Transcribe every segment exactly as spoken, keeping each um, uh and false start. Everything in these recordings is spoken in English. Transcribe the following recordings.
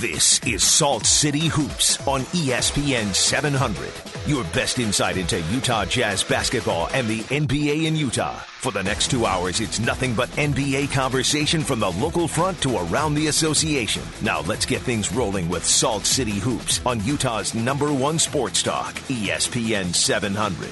This is Salt City Hoops on E S P N seven hundred. Your best insight into Utah Jazz basketball and the N B A in Utah. For the next two hours, it's nothing but N B A conversation from the local front to around the association. Now let's get things rolling with Salt City Hoops on Utah's number one sports talk, E S P N seven hundred.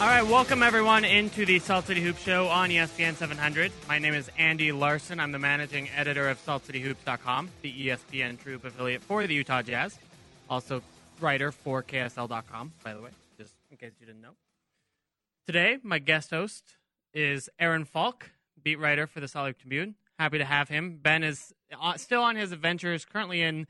All right, welcome everyone into the Salt City Hoops show on E S P N seven hundred. My name is Andy Larson. I'm the managing editor of Salt City Hoops dot com, the E S P N Troop affiliate for the Utah Jazz. Also, writer for K S L dot com, by the way, just in case you didn't know. Today, my guest host is Aaron Falk, beat writer for the Salt Lake Tribune. Happy to have him. Ben is still on his adventures, currently in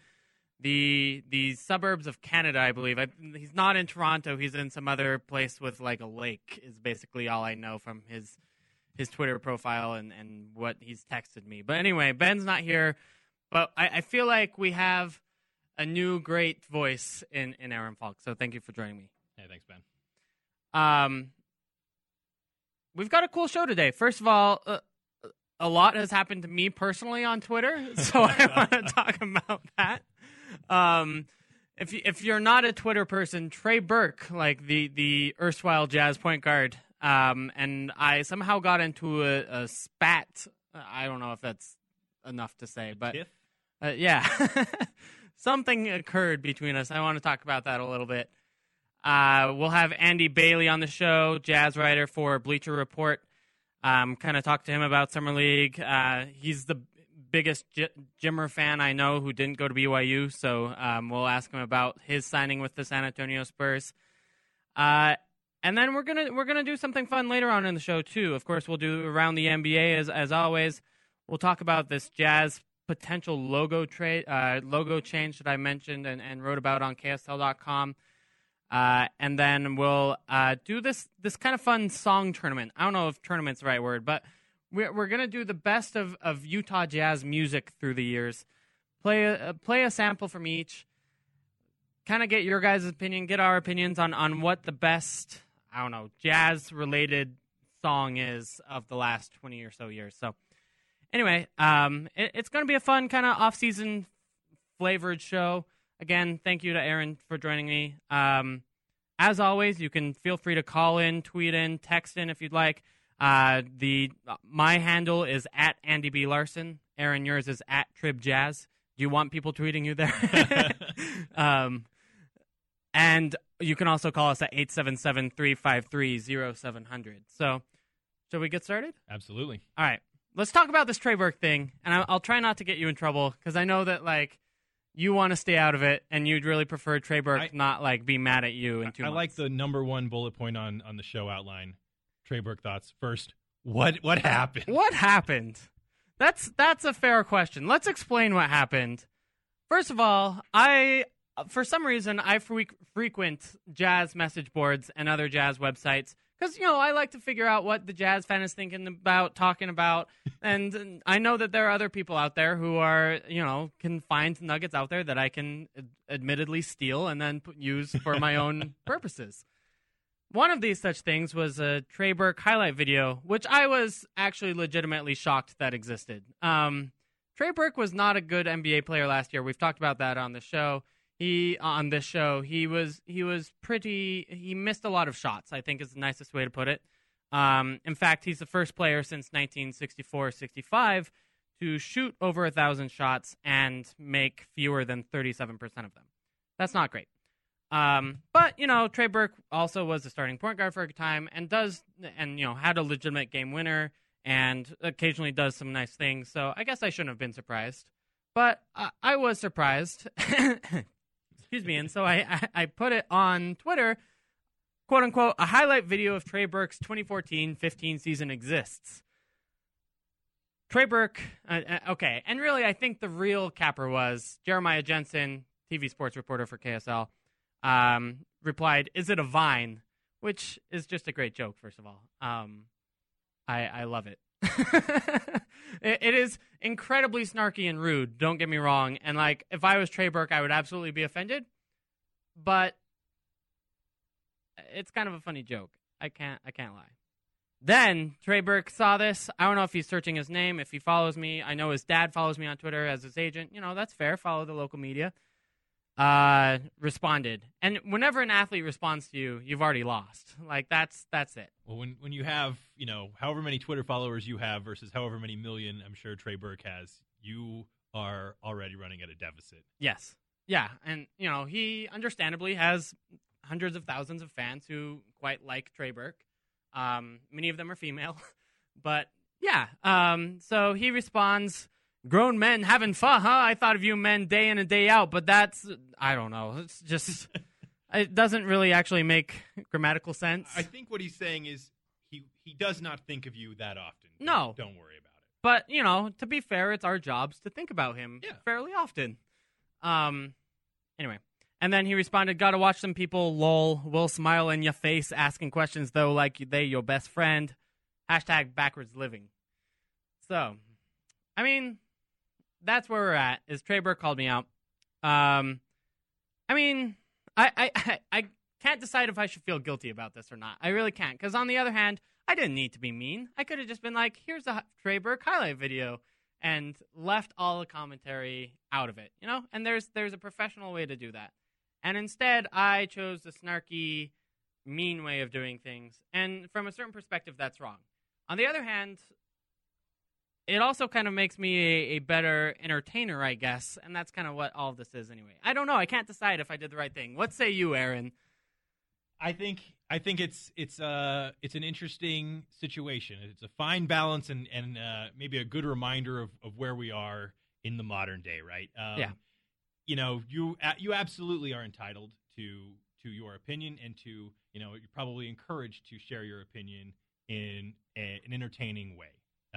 The the suburbs of Canada, I believe. I, he's not in Toronto. He's in some other place with like a lake is basically all I know from his his Twitter profile and, and what he's texted me. But anyway, Ben's not here. But I, I feel like we have a new great voice in, in Aaron Falk. So thank you for joining me. Hey, thanks, Ben. Um, We've got a cool show today. First of all, uh, a lot has happened to me personally on Twitter. So I want to talk about that. Um, if you, if you're not a Twitter person, Trey Burke, like the, the erstwhile Jazz point guard, um, and I somehow got into a, a spat. I don't know if that's enough to say, but uh, yeah, something occurred between us. I want to talk about that a little bit. Uh, we'll have Andy Bailey on the show, Jazz writer for Bleacher Report. Um, kind of talk to him about Summer League. Uh, he's the biggest J- Jimmer fan I know who didn't go to B Y U, so um, we'll ask him about his signing with the San Antonio Spurs. Uh, and then we're gonna we're gonna do something fun later on in the show too. Of course, we'll do around the N B A as as always. We'll talk about this Jazz potential logo trade, uh, logo change that I mentioned and, and wrote about on K S L dot com. Uh, and then we'll uh, do this this kind of fun song tournament. I don't know if tournament's the right word, but We're we're gonna do the best of, of Utah Jazz music through the years. Play a play a sample from each. Kind of get your guys' opinion, get our opinions on, on what the best I don't know jazz related song is of the last twenty or so years. So anyway, um, it, it's gonna be a fun kind of off season flavored show. Again, thank you to Aaron for joining me. Um, as always, you can feel free to call in, tweet in, text in if you'd like. Uh, the my handle is at Andy B. Larson. Aaron, yours is at Trib Jazz. Do you want people tweeting you there? um, and you can also call us at eight seven seven, three five three, zero seven zero zero. So, shall we get started? Absolutely. All right. Let's talk about this Trey Burke thing, and I'll, I'll try not to get you in trouble because I know that, like, you want to stay out of it, and you'd really prefer Trey Burke I, not, like, be mad at you in two I, I months. Like the number one bullet point on, on the show outline. Trey Burke thoughts. First, what what happened? What happened? That's that's a fair question. Let's explain what happened. First of all, I for some reason I freak, frequent Jazz message boards and other Jazz websites because you know I like to figure out what the Jazz fan is thinking about, talking about, and I know that there are other people out there who are you know can find nuggets out there that I can ad- admittedly steal and then put, use for my own purposes. One of these such things was a Trey Burke highlight video, which I was actually legitimately shocked that existed. Um, Trey Burke was not a good N B A player last year. We've talked about that on the show. He on this show, he was he was pretty. He missed a lot of shots, I think is the nicest way to put it. Um, in fact, he's the first player since nineteen sixty-four sixty-five to shoot over a thousand shots and make fewer than thirty-seven percent of them. That's not great. Um, but, you know, Trey Burke also was the starting point guard for a time and does, and, you know, had a legitimate game winner and occasionally does some nice things. So I guess I shouldn't have been surprised, but I, I was surprised. Excuse me. And so I, I, I put it on Twitter, quote unquote, a highlight video of Trey Burke's twenty fourteen fifteen season exists. Trey Burke. Uh, uh, okay. And really, I think the real capper was Jeremiah Jensen, T V sports reporter for K S L. Um, replied, "Is it a vine?" Which is just a great joke. First of all, um, I I love it. it. It is incredibly snarky and rude. Don't get me wrong. And like, if I was Trey Burke, I would absolutely be offended. But it's kind of a funny joke. I can't I can't lie. Then Trey Burke saw this. I don't know if he's searching his name, if he follows me. I know his dad follows me on Twitter as his agent. You know, that's fair. Follow the local media. Uh, responded. And whenever an athlete responds to you, you've already lost. Like, that's that's it. Well, when, when you have, you know, however many Twitter followers you have versus however many million I'm sure Trey Burke has, you are already running at a deficit. Yes. Yeah. And, you know, he understandably has hundreds of thousands of fans who quite like Trey Burke. Um, many of them are female. But, yeah. Um, so he responds, grown men having fun, huh? I thought of you men day in and day out, but that's, I don't know. It's just, it doesn't really actually make grammatical sense. I think what he's saying is he, he does not think of you that often. No. Don't worry about it. But, you know, to be fair, it's our jobs to think about him yeah. fairly often. Um, anyway. And then he responded, gotta watch some people, lol, will smile in your face, asking questions, though, like they your best friend. Hashtag backwards living. So, I mean, that's where we're at, is Trey Burke called me out. Um, I mean, I, I, I can't decide if I should feel guilty about this or not. I really can't, because on the other hand, I didn't need to be mean. I could have just been like, here's a Trey Burke highlight video, and left all the commentary out of it, you know? And there's there's a professional way to do that. And instead, I chose the snarky, mean way of doing things. And from a certain perspective, that's wrong. On the other hand, it also kind of makes me a, a better entertainer, I guess, and that's kind of what all of this is anyway. I don't know. I can't decide if I did the right thing. What say you, Aaron? I think I think it's it's uh it's an interesting situation. It's a fine balance and and uh, maybe a good reminder of, of where we are in the modern day, right? Um, yeah. You know, you you absolutely are entitled to to your opinion and to, you know, you're probably encouraged to share your opinion in a, an entertaining way.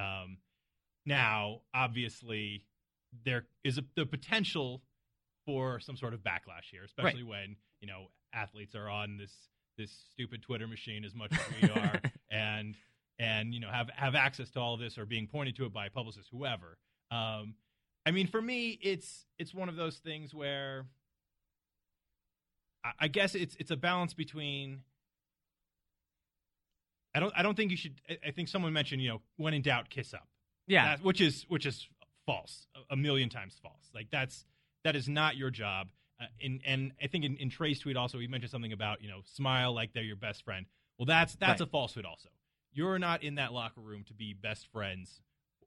Um, now, obviously, there is a, the potential for some sort of backlash here, especially right. when, you know, athletes are on this this stupid Twitter machine as much as we are and, and you know, have, have access to all of this or being pointed to it by publicists, whoever. Um, I mean, for me, it's it's one of those things where I, I guess it's it's a balance between I don't I don't think you should – I think someone mentioned, you know, when in doubt, kiss up. Yeah. That, which is which is false, a million times false. Like, that's that is not your job. Uh, and, and I think in, in Trey's tweet also, he mentioned something about, you know, smile like they're your best friend. Well, that's that's right. a falsehood also. You're not in that locker room to be best friends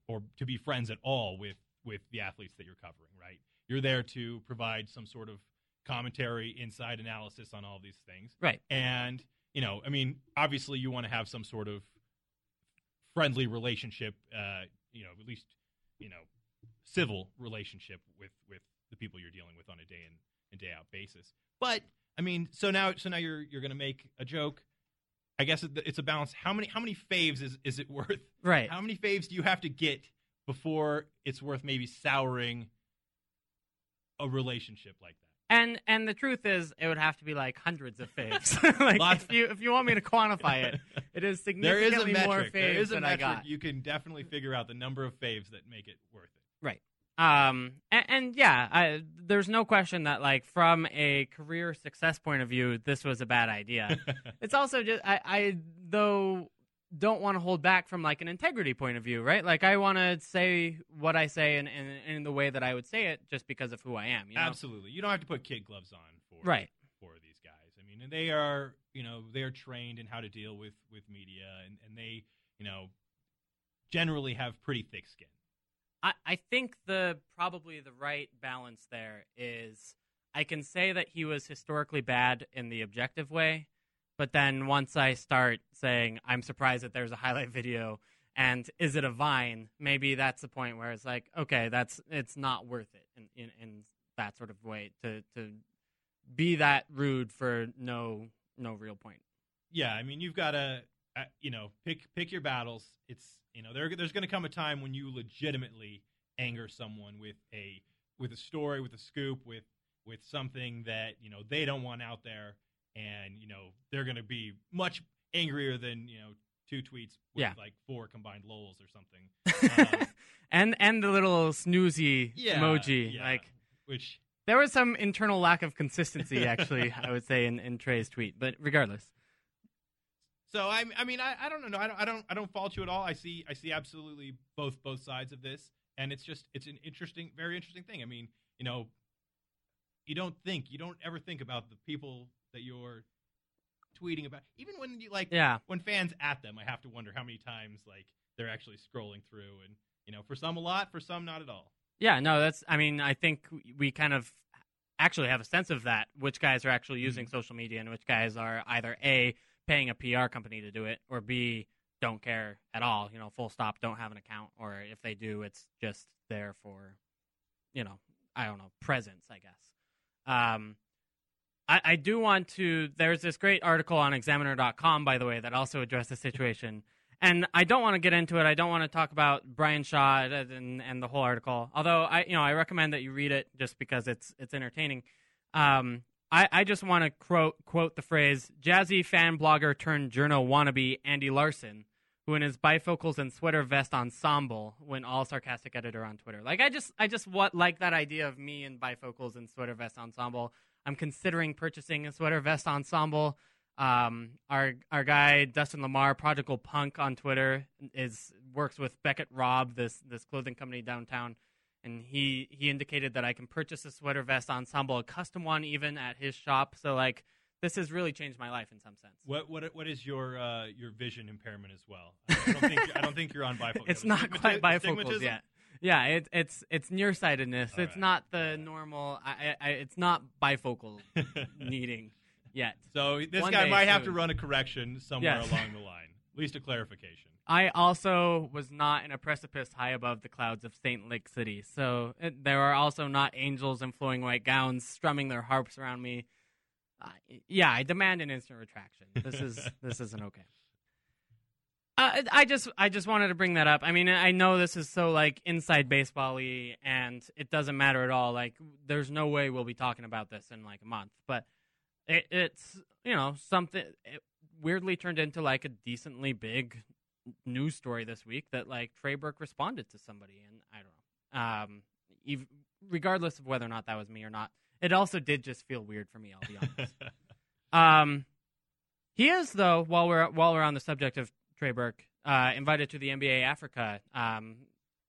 or to be friends at all with, with the athletes that you're covering, right? You're there to provide some sort of commentary, inside analysis on all these things. Right. And, you know, I mean, obviously you want to have some sort of friendly relationship, uh, you know, at least, you know, civil relationship with, with the people you're dealing with on a day in and day out basis. But I mean, so now, so now you're you're going to make a joke. I guess it's a balance. How many how many faves is, is it worth? Right. How many faves do you have to get before it's worth maybe souring a relationship like that? And and the truth is, it would have to be like hundreds of faves. Like Lots if you if you want me to quantify it, it is significantly there is more faves there is a than metric. I got. You can definitely figure out the number of faves that make it worth it. Right. Um and, and yeah, I, there's no question that like from a career success point of view, this was a bad idea. It's also just I, I though don't want to hold back from like an integrity point of view, right? Like I want to say what I say and in, in, in the way that I would say it, just because of who I am. You know? Absolutely, you don't have to put kid gloves on for right. for these guys. I mean, and they are you know they are trained in how to deal with with media, and, and they you know generally have pretty thick skin. I think the probably the right balance there is I can say that he was historically bad in the objective way, but then once I start saying I'm surprised that there's a highlight video and is it a Vine, maybe that's the point where it's like, okay, that's it's not worth it in, in, in that sort of way to, to be that rude for no no real point. Yeah, I mean, you've got to you know pick pick your battles. It's You know, there, there's going to come a time when you legitimately anger someone with a with a story, with a scoop, with with something that you know they don't want out there, and you know they're going to be much angrier than you know two tweets with yeah. like four combined lols or something, um, and and the little snoozy yeah, emoji, yeah, like which there was some internal lack of consistency actually, I would say in, in Trey's tweet, but regardless. So I, I mean, I, I don't know. I don't, I don't, I don't fault you at all. I see, I see absolutely both both sides of this, and it's just, it's an interesting, very interesting thing. I mean, you know, you don't think, you don't ever think about the people that you're tweeting about, even when you like, yeah. when fans at them. I have to wonder how many times like they're actually scrolling through, and you know, for some a lot, for some not at all. Yeah, no, that's. I mean, I think we kind of actually have a sense of that, which guys are actually using mm-hmm. social media and which guys are either A, paying a P R company to do it, or B, don't care at all, you know, full stop, don't have an account, or if they do, it's just there for, you know, I don't know, presence, I guess. Um, I, I do want to, there's this great article on examiner dot com, by the way, that also addressed the situation, and I don't want to get into it. I don't want to talk about Brian Shaw and, and the whole article, although I, you know, I recommend that you read it just because it's it's entertaining. Um, I, I just want to quote quote the phrase, jazzy fan blogger turned journo wannabe Andy Larson, who in his bifocals and sweater vest ensemble went all sarcastic editor on Twitter. Like I just I just what like that idea of me in bifocals and sweater vest ensemble. I'm considering purchasing a sweater vest ensemble. Um, our our guy Dustin Lamar, Prodigal Punk on Twitter, is works with Beckett Robb, this this clothing company downtown, and he he indicated that I can purchase a sweater vest ensemble, a custom one even at his shop. So like this has really changed my life in some sense. What what what is your uh, your vision impairment as well? I don't think I don't think you're on bifocals. It's not quite bifocals yet. Yeah, it, it's it's nearsightedness. All it's right. not the normal. I, I it's not bifocal needing. Yet. So this One guy might soon. have to run a correction somewhere yes. along the line, at least a clarification. I also was not in a precipice high above the clouds of Saint Lake City, so it, there are also not angels in flowing white gowns strumming their harps around me. Uh, yeah, I demand an instant retraction. This is this isn't okay. Uh, I just I just wanted to bring that up. I mean, I know this is so like inside baseball-y, and it doesn't matter at all. Like, there's no way we'll be talking about this in like a month, but. It, it's, you know, something it weirdly turned into like a decently big news story this week that like Trey Burke responded to somebody. And I don't know, um, even, regardless of whether or not that was me or not, it also did just feel weird for me. I'll be honest. um, he is, though, while we're while we're on the subject of Trey Burke, uh, invited to the N B A Africa um,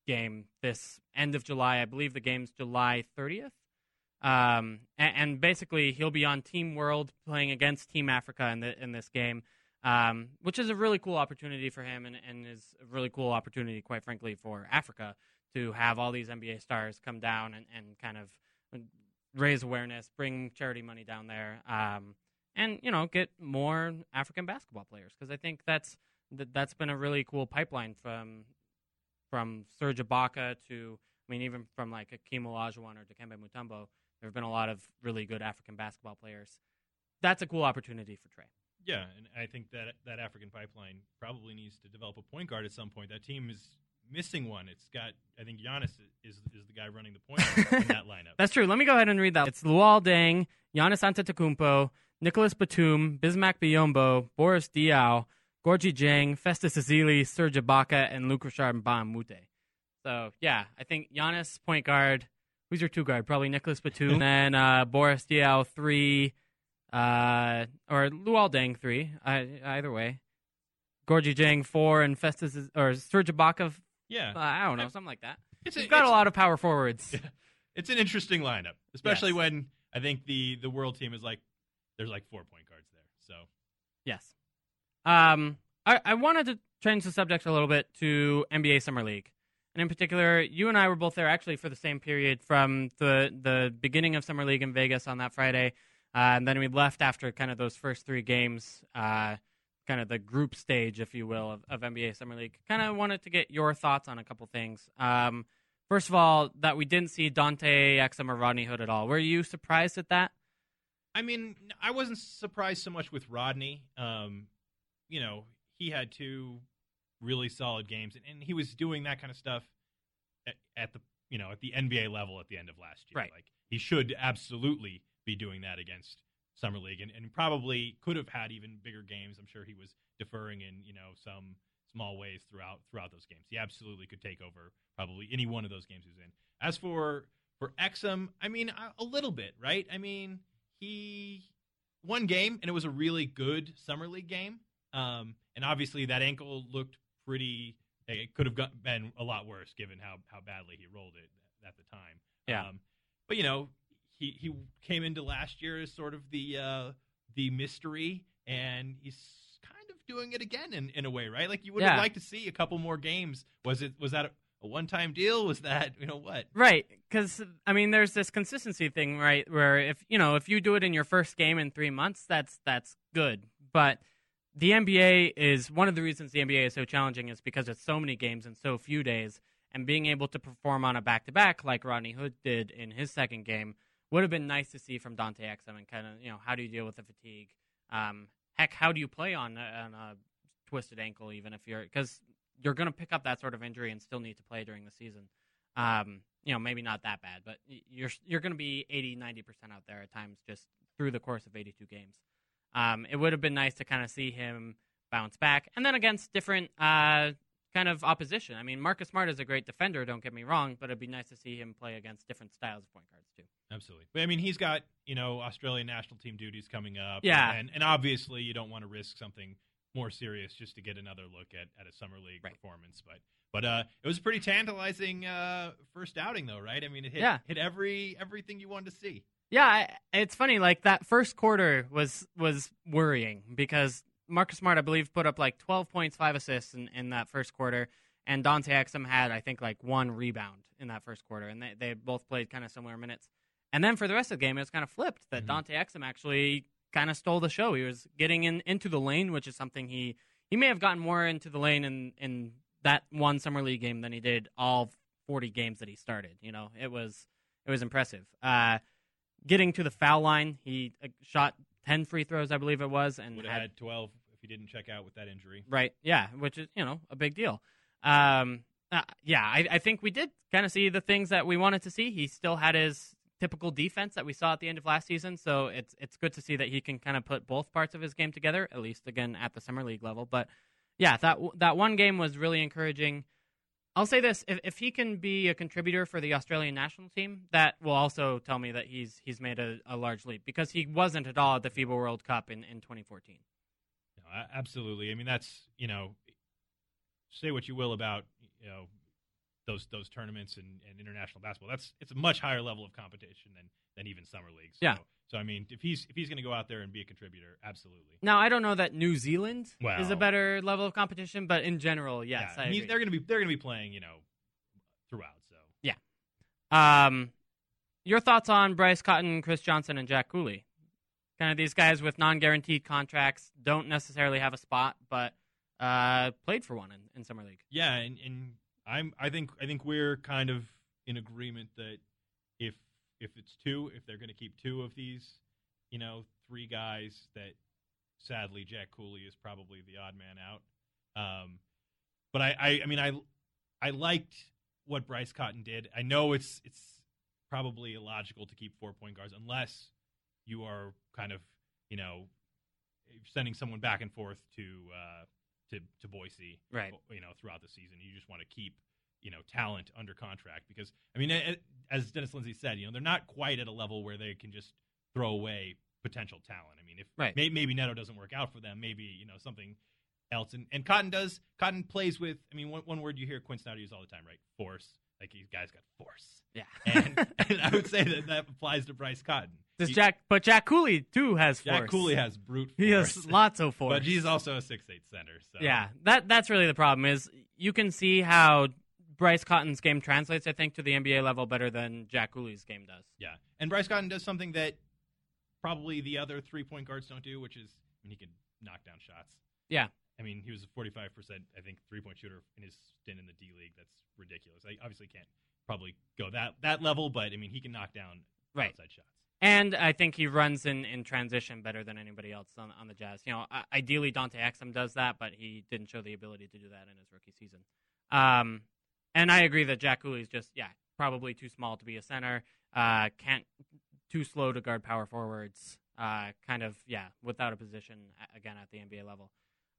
game this end of July. I believe the game's July thirtieth. Um, and, and basically he'll be on Team World playing against Team Africa in the, in this game, um, which is a really cool opportunity for him and, and is a really cool opportunity, quite frankly, for Africa to have all these N B A stars come down and, and kind of raise awareness, bring charity money down there, um, and, you know, get more African basketball players. Cause I think that's, that, that's been a really cool pipeline from, from Serge Ibaka to, I mean, even from like Hakeem Olajuwon or Dikembe Mutombo. There have been a lot of really good African basketball players. That's a cool opportunity for Trey. Yeah, and I think that that African pipeline probably needs to develop a point guard at some point. That team is missing one. It's got, I think Giannis is is the guy running the point guard in that lineup. That's true. Let me go ahead and read that. It's Luol Deng, Giannis Antetokounmpo, Nicholas Batum, Bismack Biyombo, Boris Diaw, Gorgui Dieng, Festus Ezeli, Serge Ibaka, and Luke Richard Mbamute. So, yeah, I think Giannis, point guard. Who's your two guard? Probably Nicholas Batum, and uh, Boris Diaw three, uh, or Luol Deng three. I, either way, Gorgui Dieng four, and Festus is, or Serge Ibaka. Yeah, uh, I don't know, I, something like that. It's You've a, got it's, a lot of power forwards. Yeah. It's an interesting lineup, especially yes. when I think the the world team is like there's like four point guards there. So yes, um, I I wanted to change the subject a little bit to N B A Summer League. And in particular, you and I were both there actually for the same period from the the beginning of Summer League in Vegas on that Friday. Uh, and then we left after kind of those first three games, uh, kind of the group stage, if you will, of, of N B A Summer League. Kind of wanted to get your thoughts on a couple things. Um, first of all, that we didn't see Dante Exum or Rodney Hood at all. Were you surprised at that? I mean, I wasn't surprised so much with Rodney. Um, you know, he had two really solid games, and, and he was doing that kind of stuff at, at the you know at the N B A level at the end of last year. Right. Like he should absolutely be doing that against Summer League, and, and probably could have had even bigger games. I'm sure he was deferring in you know some small ways throughout throughout those games. He absolutely could take over probably any one of those games he was in. As for for Exum, I mean a, a little bit, right? I mean he one game, and it was a really good Summer League game. Um, and obviously that ankle looked pretty – it could have got, been a lot worse given how, how badly he rolled it at the time. Yeah. Um, but, you know, he, he came into last year as sort of the uh, the mystery, and he's kind of doing it again in, in a way, right? Like you would have yeah. liked to see a couple more games. Was it was that a, a one-time deal? Was that, you know, what? Right, because, I mean, there's this consistency thing, right, where if, you know, if you do it in your first game in three months, that's that's good. But – the N B A is one of the reasons the N B A is so challenging is because it's so many games in so few days, and being able to perform on a back-to-back like Rodney Hood did in his second game would have been nice to see from Dante Exum, and kind of, you know, how do you deal with the fatigue? Um, heck, how do you play on, on a twisted ankle, even if you're, because you're going to pick up that sort of injury and still need to play during the season. Um, you know, maybe not that bad, but you're you're going to be eighty, ninety percent out there at times just through the course of eighty-two games. Um, it would have been nice to kind of see him bounce back. And then against different uh, kind of opposition. I mean, Marcus Smart is a great defender, don't get me wrong, but it'd be nice to see him play against different styles of point guards too. Absolutely. But, I mean, he's got, you know, Australian national team duties coming up. Yeah. And, and obviously you don't want to risk something more serious just to get another look at, at a summer league right. performance. But but uh, it was a pretty tantalizing uh, first outing, though, right? I mean, it hit, yeah. hit every everything you wanted to see. Yeah, it's funny, like that first quarter was was worrying because Marcus Smart, I believe, put up like twelve points, five assists in, in that first quarter, and Dante Exum had, I think, like one rebound in that first quarter, and they, they both played kind of similar minutes. And then for the rest of the game, it was kind of flipped that mm-hmm. Dante Exum actually kind of stole the show. He was getting in into the lane, which is something he, he may have gotten more into the lane in, in that one Summer League game than he did all forty games that he started. You know, it was, it was impressive. Uh, Getting to the foul line, he shot ten free throws, I believe it was, and would have had, had twelve if he didn't check out with that injury. Right, yeah, which is, you know, a big deal. Um, uh, yeah, I, I think we did kind of see the things that we wanted to see. He still had his typical defense that we saw at the end of last season, so it's it's good to see that he can kind of put both parts of his game together, at least again at the Summer League level. But yeah, that that one game was really encouraging. I'll say this, if if he can be a contributor for the Australian national team, that will also tell me that he's he's made a, a large leap, because he wasn't at all at the FIBA World Cup in, in twenty fourteen. No, absolutely. I mean, that's, you know, say what you will about, you know, those those tournaments and, and international basketball. That's it's a much higher level of competition than, than even summer leagues. So, yeah. So I mean, if he's if he's going to go out there and be a contributor, absolutely. Now I don't know that New Zealand well, is a better level of competition, but in general, yes, yeah, I agree. They're going to be they're going to be playing, you know, throughout. So yeah. Um, your thoughts on Bryce Cotton, Chris Johnson, and Jack Cooley? Kind of these guys with non-guaranteed contracts, don't necessarily have a spot, but uh, played for one in, in summer league. Yeah, and, and I'm I think I think we're kind of in agreement that if. If it's two, if they're going to keep two of these, you know, three guys, that sadly Jack Cooley is probably the odd man out. Um, but I, I, I mean, I, I liked what Bryce Cotton did. I know it's it's probably illogical to keep four point guards unless you are kind of, you know, sending someone back and forth to uh, to to Boise, right? You know, throughout the season, you just want to keep, you know, talent under contract, because, I mean, as Dennis Lindsay said, you know, they're not quite at a level where they can just throw away potential talent. I mean, if right. may, maybe Neto doesn't work out for them, maybe, you know, something else. And, and Cotton does, Cotton plays with, I mean, one, one word you hear Quinn Snyder use all the time, right? Force. Like, these guys got force. Yeah. And, and I would say that that applies to Bryce Cotton. Does he, Jack, but Jack Cooley, too, has force. Jack Cooley has brute force. He has lots of force. But he's also a six foot eight center. So. Yeah, that that's really the problem is you can see how Bryce Cotton's game translates, I think, to the N B A level better than Jack Cooley's game does. Yeah, and Bryce Cotton does something that probably the other three-point guards don't do, which is, I mean, he can knock down shots. Yeah. I mean, he was a forty-five percent, I think, three-point shooter in his stint in the D-League. That's ridiculous. I obviously can't probably go that, that level, but, I mean, he can knock down right. outside shots. And I think he runs in, in transition better than anybody else on, on the Jazz. You know, ideally, Dante Exum does that, but he didn't show the ability to do that in his rookie season. Um... And I agree that Jack Cooley's just, yeah, probably too small to be a center, uh, can't too slow to guard power forwards, uh, kind of, yeah, without a position, again, at the N B A level,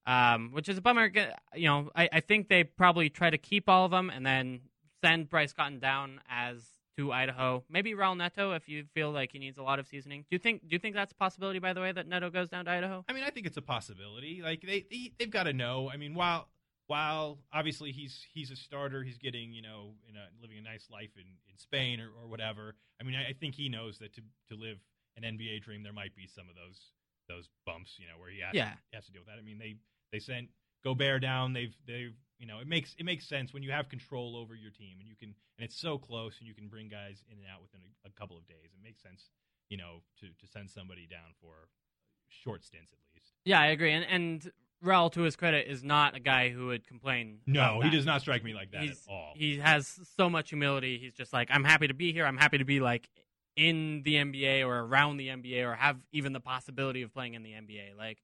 um, which is a bummer. You know, I, I think they probably try to keep all of them and then send Bryce Cotton down as to Idaho. Maybe Raul Neto, if you feel like he needs a lot of seasoning. Do you think? Do you think that's a possibility? By the way, that Neto goes down to Idaho. I mean, I think it's a possibility. Like they, they they've got to know. I mean, while while obviously he's he's a starter, he's getting you know in a, living a nice life in, in Spain or, or whatever. I mean, I, I think he knows that to to live an N B A dream, there might be some of those those bumps, you know, where he has, yeah. he has to deal with that. I mean, they they sent Gobert down. They've they've. You know, it makes it makes sense when you have control over your team and you can, and it's so close and you can bring guys in and out within a, a couple of days. It makes sense, you know, to, to send somebody down for short stints at least. Yeah, I agree. And and Raul, to his credit, is not a guy who would complain. No, he does not strike me like that He's, at all. He has so much humility. He's just like, I'm happy to be here. I'm happy to be like in the N B A or around the N B A or have even the possibility of playing in the N B A. Like,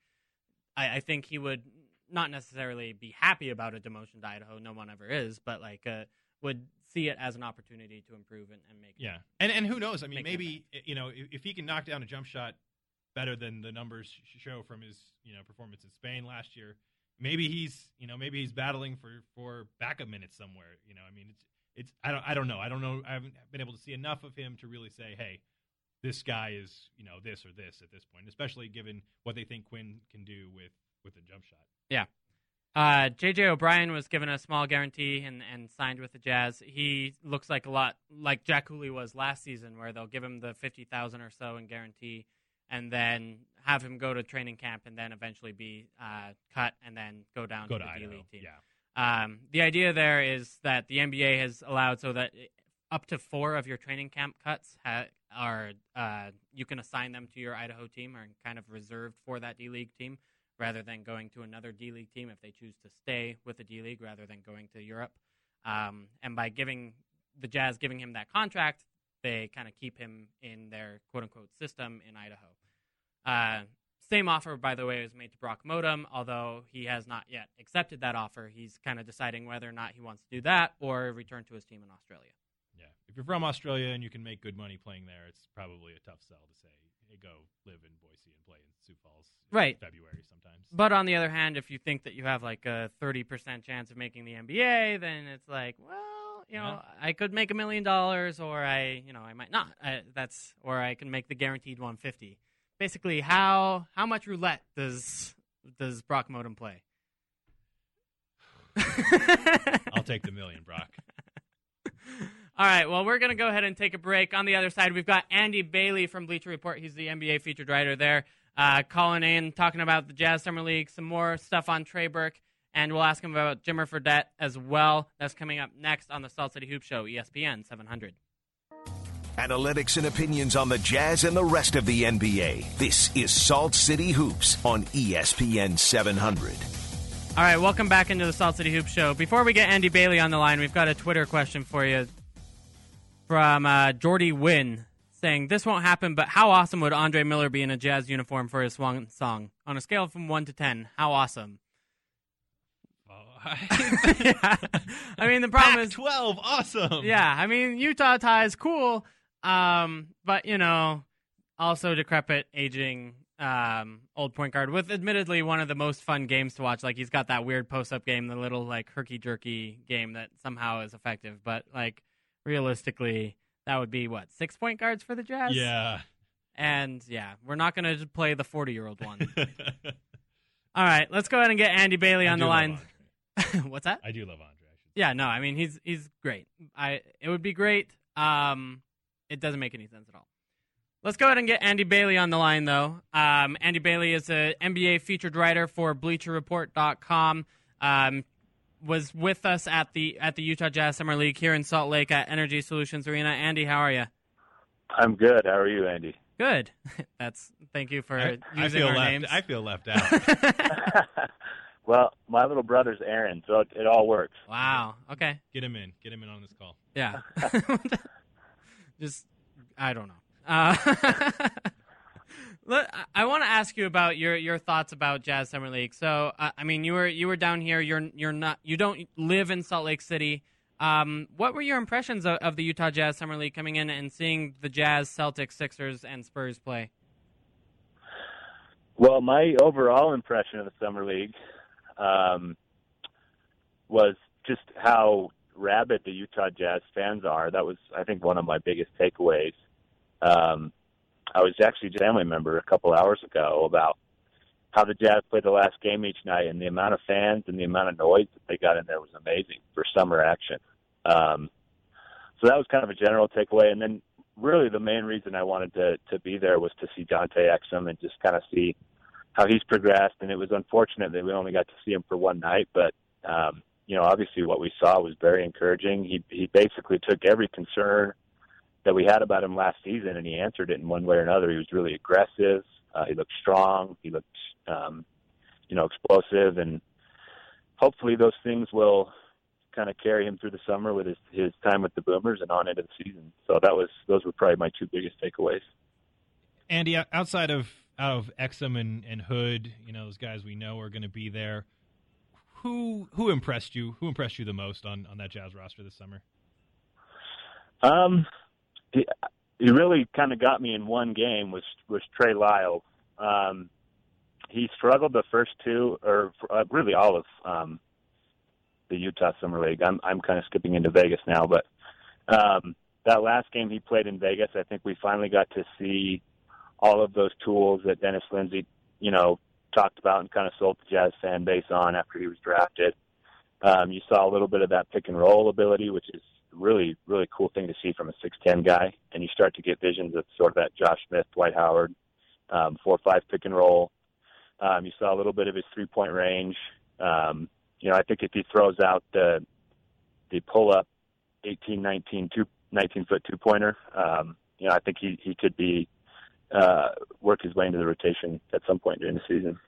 I, I think he would. Not necessarily be happy about a demotion to Idaho. No one ever is, but like uh, would see it as an opportunity to improve and, and make. Yeah, and and who knows? I mean, maybe you know if, if he can knock down a jump shot better than the numbers show from his you know performance in Spain last year, maybe he's you know maybe he's battling for, for backup minutes somewhere. You know, I mean, it's it's I don't I don't know I don't know I haven't been able to see enough of him to really say, hey, this guy is you know this or this at this point, especially given what they think Quinn can do with with a jump shot. Yeah. Uh, J J O'Brien was given a small guarantee and, and signed with the Jazz. He looks like a lot like Jack Cooley was last season, where they'll give him the fifty thousand dollars or so in guarantee and then have him go to training camp and then eventually be uh, cut and then go down go to, to the D-League team. Yeah. Um, the idea there is that the N B A has allowed so that up to four of your training camp cuts ha- are uh, you can assign them to your Idaho team or kind of reserved for that D-League team, rather than going to another D-League team if they choose to stay with the D-League rather than going to Europe. Um, and by giving the Jazz giving him that contract, they kind of keep him in their quote-unquote system in Idaho. Uh, same offer, by the way, was made to Brock Modem, although he has not yet accepted that offer. He's kind of deciding whether or not he wants to do that or return to his team in Australia. Yeah, if you're from Australia and you can make good money playing there, it's probably a tough sell to say, hey, go live in Boise and play in Sioux Falls in right. February sometimes. But on the other hand, if you think that you have like a thirty percent chance of making the N B A, then it's like, well, you know, yeah. I could make a million dollars or I, you know, I might not. I, that's or I can make the guaranteed one fifty. Basically, how how much roulette does does Brock Modem play? I'll take the million, Brock. All right, well, we're going to go ahead and take a break. On the other side, we've got Andy Bailey from Bleacher Report. He's the N B A featured writer there, uh, calling in, talking about the Jazz Summer League, some more stuff on Trey Burke, and we'll ask him about Jimmer Fredette as well. That's coming up next on the Salt City Hoop Show, E S P N seven hundred. Analytics and opinions on the Jazz and the rest of the N B A. This is Salt City Hoops on E S P N seven hundred. All right, welcome back into the Salt City Hoop Show. Before we get Andy Bailey on the line, we've got a Twitter question for you. From uh, Jordy Wynn, saying, this won't happen, but how awesome would Andre Miller be in a Jazz uniform for his swan song? On a scale from one to ten, how awesome? Oh, I... yeah. I mean, the problem Pac is... twelve, awesome! Yeah, I mean, Utah tie is cool, um, but, you know, also decrepit, aging, um, old point guard with, admittedly, one of the most fun games to watch. Like, he's got that weird post-up game, the little, like, herky-jerky game that somehow is effective, but, like... realistically, that would be, what, six point guards for the Jazz? Yeah. And, yeah, we're not going to play the forty-year-old one. All right, let's go ahead and get Andy Bailey on the line. What's that? I do love Andre. I yeah, no, I mean, he's he's great. I It would be great. Um, it doesn't make any sense at all. Let's go ahead and get Andy Bailey on the line, though. Um, Andy Bailey is an N B A featured writer for Bleacher Report dot com. Um was with us at the at the Utah Jazz Summer League here in Salt Lake at Energy Solutions Arena. Andy, how are you? I'm good. How are you, Andy? Good. That's thank you for I, using I our left, names. I feel left out. Well, my little brother's Aaron, so it, it all works. Wow. Okay. Get him in. Get him in on this call. Yeah. Just, I don't know. Uh, Look, I want to ask you about your, your thoughts about Jazz Summer League. So, uh, I mean, you were you were down here. You're you're not you don't live in Salt Lake City. Um, what were your impressions of, of the Utah Jazz Summer League coming in and seeing the Jazz, Celtics, Sixers, and Spurs play? Well, my overall impression of the Summer League um, was just how rabid the Utah Jazz fans are. That was, I think, one of my biggest takeaways. Um, I was actually just a family member a couple hours ago about how the Jazz played the last game each night, and the amount of fans and the amount of noise that they got in there was amazing for summer action. Um, so that was kind of a general takeaway. And then really the main reason I wanted to, to be there was to see Dante Exum and just kind of see how he's progressed. And it was unfortunate that we only got to see him for one night, but, um, you know, obviously what we saw was very encouraging. He he basically took every concern that we had about him last season, and he answered it in one way or another. He was really aggressive. Uh, he looked strong. He looked, um, you know, explosive. And hopefully those things will kind of carry him through the summer with his, his time with the Boomers and on into the season. So that was those were probably my two biggest takeaways. Andy, outside of out of Exum and, and Hood, you know, those guys we know are going to be there, Who who impressed you? Who impressed you the most on, on that Jazz roster this summer? Um, he, he really kind of got me in one game. Was was Trey Lyles. Um, he struggled the first two, or uh, really all of um, the Utah Summer League. I'm I'm kind of skipping into Vegas now, but um, that last game he played in Vegas, I think we finally got to see all of those tools that Dennis Lindsey, you know, talked about and kind of sold the Jazz fan base on after he was drafted. Um, you saw a little bit of that pick and roll ability, which is really, really cool thing to see from a six ten guy. And you start to get visions of sort of that Josh Smith, Dwight Howard, um, four five pick and roll. Um, you saw a little bit of his three-point range. Um, you know, I think if he throws out the the pull-up eighteen nineteen, two, nineteen-foot two-pointer, um, you know, I think he, he could be Uh, work his way into the rotation at some point during the season.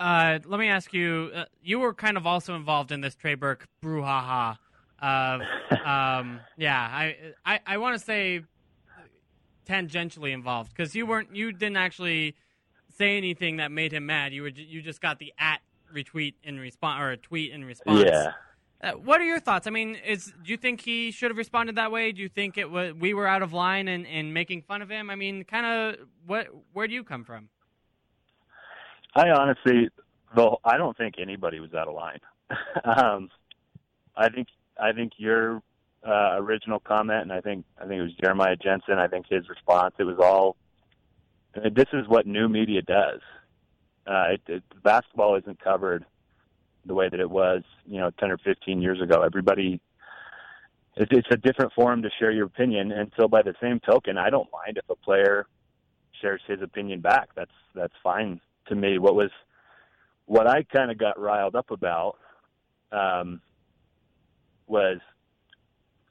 Uh, let me ask you, uh, you were kind of also involved in this Trey Burke brouhaha. Of, um, yeah, I I, I want to say tangentially involved, because you weren't, you didn't actually say anything that made him mad. You were, you just got the at retweet in response, or a tweet in response. Yeah. Uh, what are your thoughts? I mean, is do you think he should have responded that way? Do you think it was, we were out of line and, and making fun of him? I mean, kind of what? Where do you come from? I honestly, well, I don't think anybody was out of line. um, I think I think your uh, original comment, and I think I think it was Jeremiah Jensen. I think his response. It was all. This is what new media does. Uh, it, it, basketball isn't covered the way that it was, you know, ten or fifteen years ago. Everybody, it's a different forum to share your opinion. And so by the same token, I don't mind if a player shares his opinion back. That's, that's fine to me. What was, what I kind of got riled up about um, was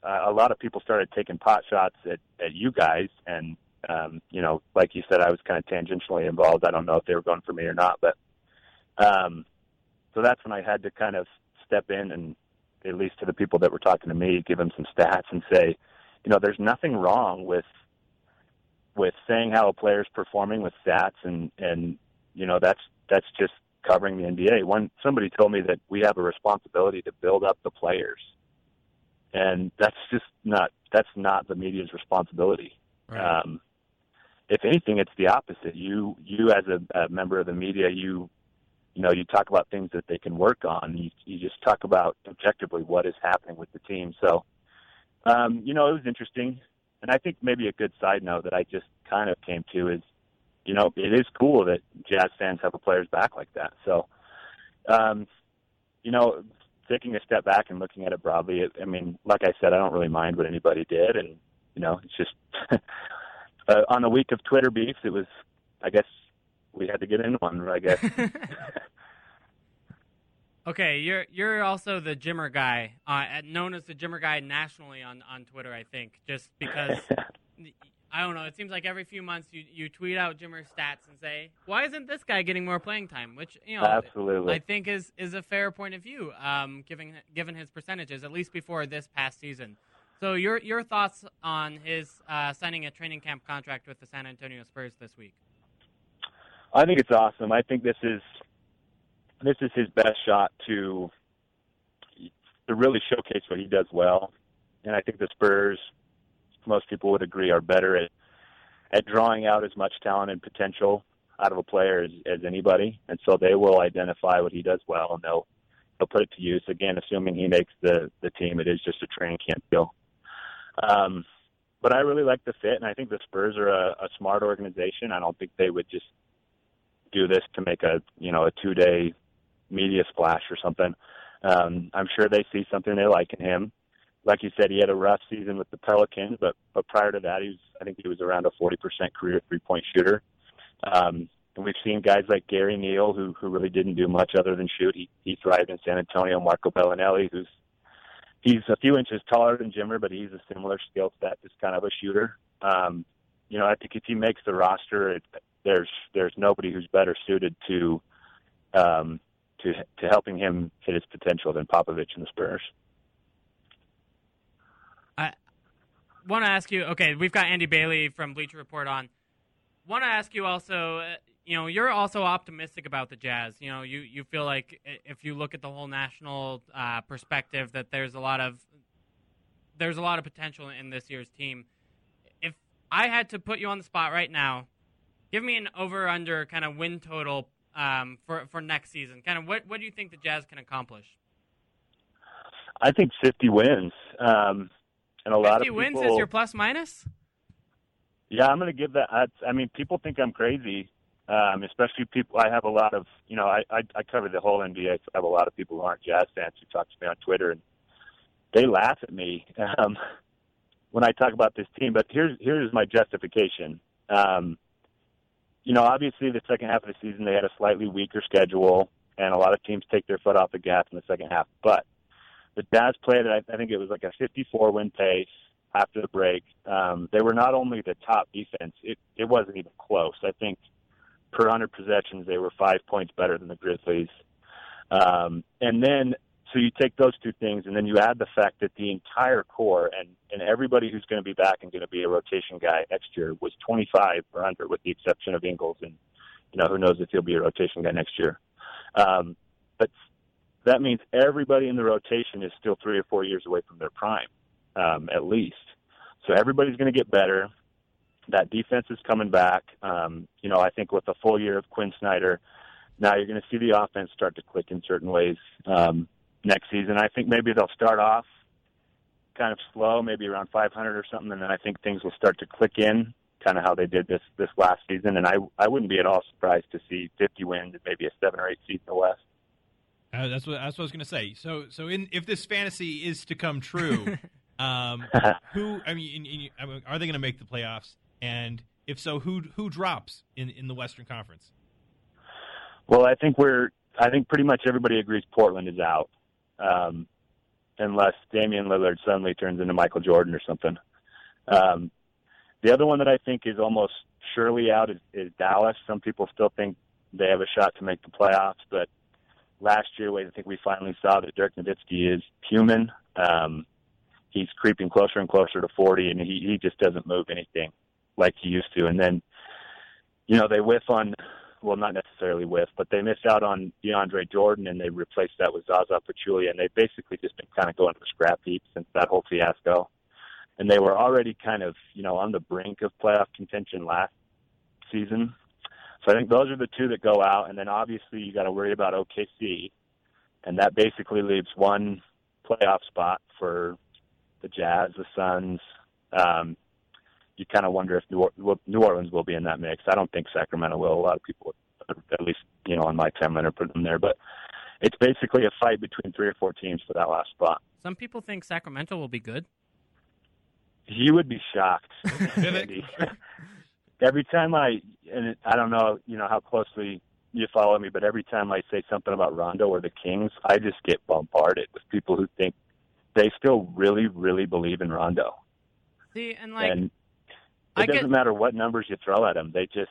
uh, a lot of people started taking pot shots at, at you guys. And, um, you know, like you said, I was kind of tangentially involved. I don't know if they were going for me or not, but, um, so that's when I had to kind of step in and, at least to the people that were talking to me, give them some stats and say, you know, there's nothing wrong with with saying how a player's performing with stats, and, and you know, that's that's just covering the N B A. One somebody told me that we have a responsibility to build up the players, and that's just not that's not the media's responsibility. Right. Um, if anything, it's the opposite. You you as a, a member of the media, you. You know, you talk about things that they can work on. You, you just talk about objectively what is happening with the team. So, um, you know, it was interesting. And I think maybe a good side note that I just kind of came to is, you know, it is cool that Jazz fans have a player's back like that. So, um, you know, taking a step back and looking at it broadly, it, I mean, like I said, I don't really mind what anybody did. And, you know, it's just uh, on a week of Twitter beefs, it was, I guess, we had to get in one, I guess. Okay, you're you're also the Jimmer guy, uh, known as the Jimmer guy nationally on, on Twitter, I think, just because, I don't know, it seems like every few months you, you tweet out Jimmer's stats and say, why isn't this guy getting more playing time? Which, you know, absolutely. I think is, is a fair point of view, um, given, given his percentages, at least before this past season. So your, your thoughts on his uh, signing a training camp contract with the San Antonio Spurs this week? I think it's awesome. I think this is this is his best shot to to really showcase what he does well, and I think the Spurs, most people would agree, are better at at drawing out as much talent and potential out of a player as, as anybody, and so they will identify what he does well, and they'll know, put it to use. Again, assuming he makes the, the team, it is just a training camp deal. Um, but I really like the fit, and I think the Spurs are a, a smart organization. I don't think they would just do this to make a, you know, a two-day media splash or something. Um, I'm sure they see something they like in him. Like you said, he had a rough season with the Pelicans, but but prior to that, he was I think he was around a forty percent career three-point shooter. Um, and we've seen guys like Gary Neal, who who really didn't do much other than shoot. He he thrived in San Antonio. Marco Bellinelli, who's he's a few inches taller than Jimmer, but he's a similar skill set, just kind of a shooter. Um, you know, I think if he makes the roster, it, there's there's nobody who's better suited to um, to to helping him hit his potential than Popovich and the Spurs. I want to ask you, okay, we've got Andy Bailey from Bleacher Report on. Want to ask you also, you know, you're also optimistic about the Jazz. You know, you, you feel like if you look at the whole national uh, perspective that there's a lot of there's a lot of potential in this year's team. If I had to put you on the spot right now, give me an over-under kind of win total um, for, for next season. Kind of what, what do you think the Jazz can accomplish? I think fifty wins. Um And a lot of people, fifty wins is your plus minus? Yeah, I'm going to give that. I, I mean, people think I'm crazy, um, especially people. I have a lot of, you know, I, I, I cover the whole N B A. So I have a lot of people who aren't Jazz fans who talk to me on Twitter, and they laugh at me um, when I talk about this team. But here's here's my justification. Um, you know, obviously the second half of the season they had a slightly weaker schedule, and a lot of teams take their foot off the gas in the second half, but the Jazz played, I think it was like a fifty-four win pace after the break. Um, they were not only the top defense, it, it wasn't even close. I think per one hundred possessions, they were five points better than the Grizzlies. Um, and then, so you take those two things, and then you add the fact that the entire core and, and everybody who's going to be back and going to be a rotation guy next year was twenty-five or under, with the exception of Ingles. And, you know, who knows if he'll be a rotation guy next year. Um, but that means everybody in the rotation is still three or four years away from their prime, um, at least. So everybody's going to get better. That defense is coming back. Um, you know, I think with a full year of Quinn Snyder, now you're going to see the offense start to click in certain ways um, next season. I think maybe they'll start off kind of slow, maybe around five hundred or something, and then I think things will start to click in, kind of how they did this, this last season. And I, I wouldn't be at all surprised to see fifty wins and maybe a seven or eight seed in the West. Uh, that's what that's what I was going to say. So, so in, if this fantasy is to come true, um, who I mean, in, in, I mean, are they going to make the playoffs? And if so, who who drops in, in the Western Conference? Well, I think we're I think pretty much everybody agrees Portland is out, um, unless Damian Lillard suddenly turns into Michael Jordan or something. Um, the other one that I think is almost surely out is, is Dallas. Some people still think they have a shot to make the playoffs, but last year, I think we finally saw that Dirk Nowitzki is human. Um, he's creeping closer and closer to forty, and he, he just doesn't move anything like he used to. And then, you know, they whiff on, well, not necessarily whiff, but they missed out on DeAndre Jordan, and they replaced that with Zaza Pachulia, and they've basically just been kind of going to the scrap heap since that whole fiasco. And they were already kind of, you know, on the brink of playoff contention last season. So I think those are the two that go out, and then obviously you got to worry about O K C, and that basically leaves one playoff spot for the Jazz, the Suns. Um, you kind of wonder if New Orleans will be in that mix. I don't think Sacramento will. A lot of people, at least you know, on my timeline, are putting them there. But it's basically a fight between three or four teams for that last spot. Some people think Sacramento will be good. You would be shocked, Andy. Every time I, and I don't know, you know, how closely you follow me, but every time I say something about Rondo or the Kings, I just get bombarded with people who think they still really, really believe in Rondo. See, and like, and it I doesn't get, matter what numbers you throw at him, they just,